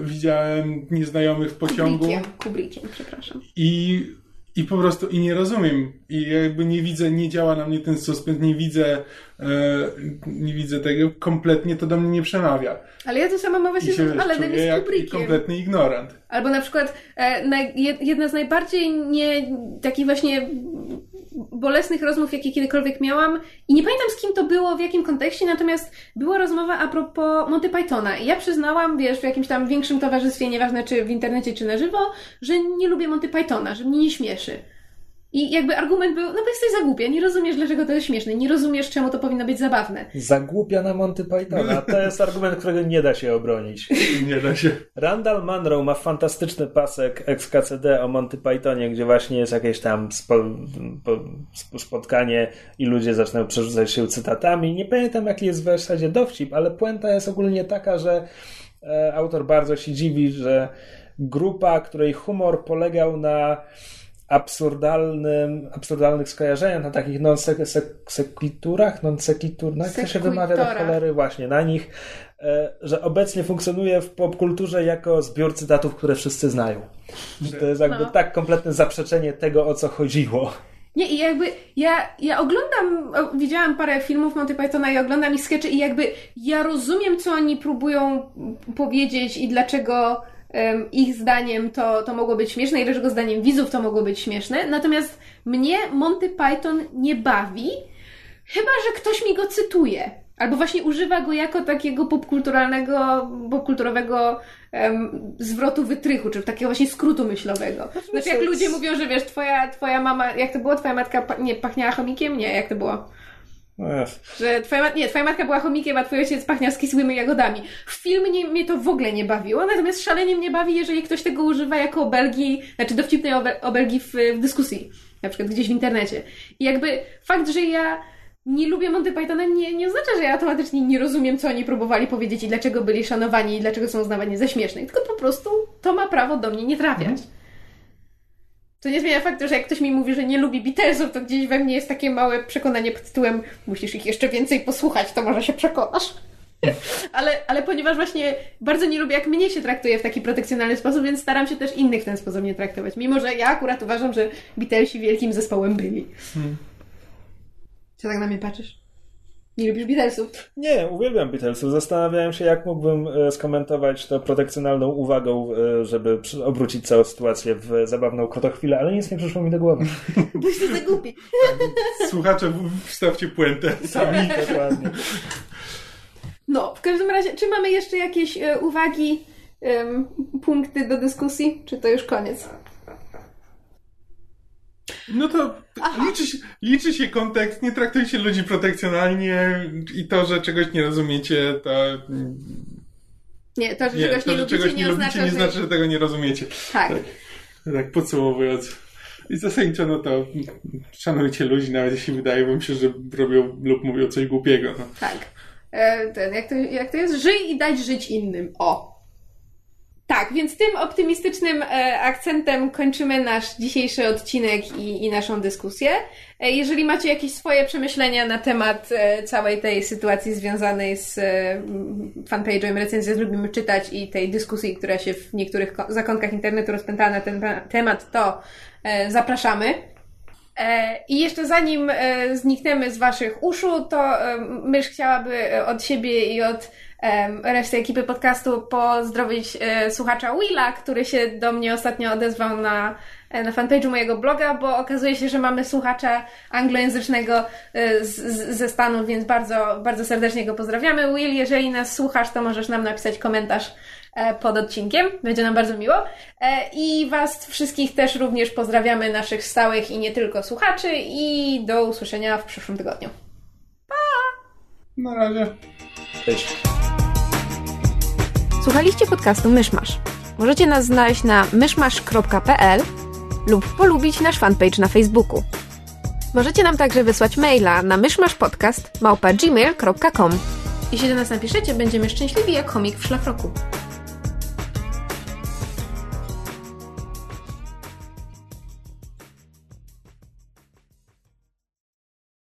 widziałem Nieznajomych w pociągu. Kubrickiem, Kubrickiem, przepraszam. I... I po prostu i nie rozumiem. I jakby nie widzę, nie działa na mnie ten suspens, nie widzę e, nie widzę tego, kompletnie to do mnie nie przemawia. Ale ja to sama mam właśnie z Allenem i z Kubrickiem. Kompletny ignorant. Albo na przykład e, na, jedna z najbardziej nie, takich właśnie bolesnych rozmów, jakie kiedykolwiek miałam i nie pamiętam z kim to było, w jakim kontekście, natomiast była rozmowa a propos Monty Pythona i ja przyznałam, wiesz, w jakimś tam większym towarzystwie, nieważne czy w internecie, czy na żywo, że nie lubię Monty Pythona, że mnie nie śmieszy. I jakby argument był, no bo jesteś za głupia, nie rozumiesz, dlaczego to jest śmieszne, nie rozumiesz, czemu to powinno być zabawne. Za głupia na Monty Pythona, to jest argument, którego nie da się obronić. Nie da się. Randall Munroe ma fantastyczny pasek X K C D o Monty Pythonie, gdzie właśnie jest jakieś tam spo, po, spotkanie i ludzie zaczynają przerzucać się cytatami. Nie pamiętam, jaki jest w zasadzie dowcip, ale puenta jest ogólnie taka, że e, autor bardzo się dziwi, że grupa, której humor polegał na absurdalnym, absurdalnych skojarzeniach, na takich non-sequiturach, non-sequiturach, jak się wymawia do cholery, właśnie na nich, że obecnie funkcjonuje w popkulturze jako zbiór cytatów, które wszyscy znają. Że to jest jakby no. tak kompletne zaprzeczenie tego, o co chodziło. Nie, i jakby ja, ja oglądam, widziałam parę filmów Monty Pythona i oglądam ich skeczy i jakby ja rozumiem, co oni próbują powiedzieć i dlaczego ich zdaniem to, to mogło być śmieszne i dlaczego zdaniem widzów to mogło być śmieszne. Natomiast mnie Monty Python nie bawi, chyba że ktoś mi go cytuje. Albo właśnie używa go jako takiego popkulturalnego, popkulturowego um, zwrotu wytrychu, czy takiego właśnie skrótu myślowego. Znaczy jak ludzie mówią, że wiesz, twoja, twoja mama, jak to było? Twoja matka pa- nie, pachniała chomikiem? Nie, jak to było? Ech. Że twoja, nie, twoja matka była chomikiem, a twój ojciec pachniał skisłymi jagodami. W filmie mnie to w ogóle nie bawiło, natomiast szalenie mnie bawi, jeżeli ktoś tego używa jako obelgi, znaczy dowcipnej obelgi w, w dyskusji, na przykład gdzieś w internecie. I jakby fakt, że ja nie lubię Monty Pythona nie, nie oznacza, że ja automatycznie nie rozumiem, co oni próbowali powiedzieć i dlaczego byli szanowani i dlaczego są uznawani za śmiesznych, tylko po prostu to ma prawo do mnie nie trafiać. Mhm. To nie zmienia faktu, że jak ktoś mi mówi, że nie lubi Beatlesów, to gdzieś we mnie jest takie małe przekonanie pod tytułem musisz ich jeszcze więcej posłuchać, to może się przekonasz. ale, ale ponieważ właśnie bardzo nie lubię, jak mnie się traktuje w taki protekcjonalny sposób, więc staram się też innych w ten sposób nie traktować. Mimo, że ja akurat uważam, że Beatlesi wielkim zespołem byli. Hmm. Co tak na mnie patrzysz? Nie lubisz Beatlesów? Nie, uwielbiam Beatlesów. Zastanawiałem się, jak mógłbym skomentować to protekcjonalną uwagą, żeby obrócić całą sytuację w zabawną krotochwilę, ale nic nie przyszło mi do głowy. Byście za głupi. Słuchacze, wstawcie puentę sami. Dokładnie. No, w każdym razie, czy mamy jeszcze jakieś uwagi, punkty do dyskusji, czy to już koniec? No to liczy się, liczy się kontekst, nie traktujcie ludzi protekcjonalnie i to, że czegoś nie rozumiecie, to... Nie, to, że nie, czegoś, to, nie, że lubicie, czegoś nie, nie lubicie, nie, nie znaczy, że tego nie rozumiecie. Tak. Tak, tak podsumowując. I zasadniczo, no to szanujcie ludzi, nawet jeśli wydaje wam się, że robią lub mówią coś głupiego. No. Tak. E, ten, jak, to, jak to jest? Żyj i dać żyć innym. O! Tak, więc tym optymistycznym akcentem kończymy nasz dzisiejszy odcinek i, i naszą dyskusję. Jeżeli macie jakieś swoje przemyślenia na temat całej tej sytuacji związanej z fanpage'em Recenzje Lubimy Czytać i tej dyskusji, która się w niektórych zakątkach internetu rozpętała na ten temat, to zapraszamy. I jeszcze zanim znikniemy z waszych uszu, to Mysz chciałaby od siebie i od reszty ekipy podcastu pozdrowić słuchacza Willa, który się do mnie ostatnio odezwał na, na fanpage'u mojego bloga, bo okazuje się, że mamy słuchacza anglojęzycznego z, z, ze Stanów, więc bardzo, bardzo serdecznie go pozdrawiamy. Will, jeżeli nas słuchasz, to możesz nam napisać komentarz pod odcinkiem. Będzie nam bardzo miło. I was wszystkich też również pozdrawiamy, naszych stałych i nie tylko słuchaczy, i do usłyszenia w przyszłym tygodniu. Pa! Na razie. Cześć. Słuchaliście podcastu Myszmasz. Możecie nas znaleźć na myszmasz kropka p l lub polubić nasz fanpage na Facebooku. Możecie nam także wysłać maila na myszmaszpodcast małpa gmail kropka com. Jeśli do nas napiszecie, będziemy szczęśliwi jak chomik w szlafroku.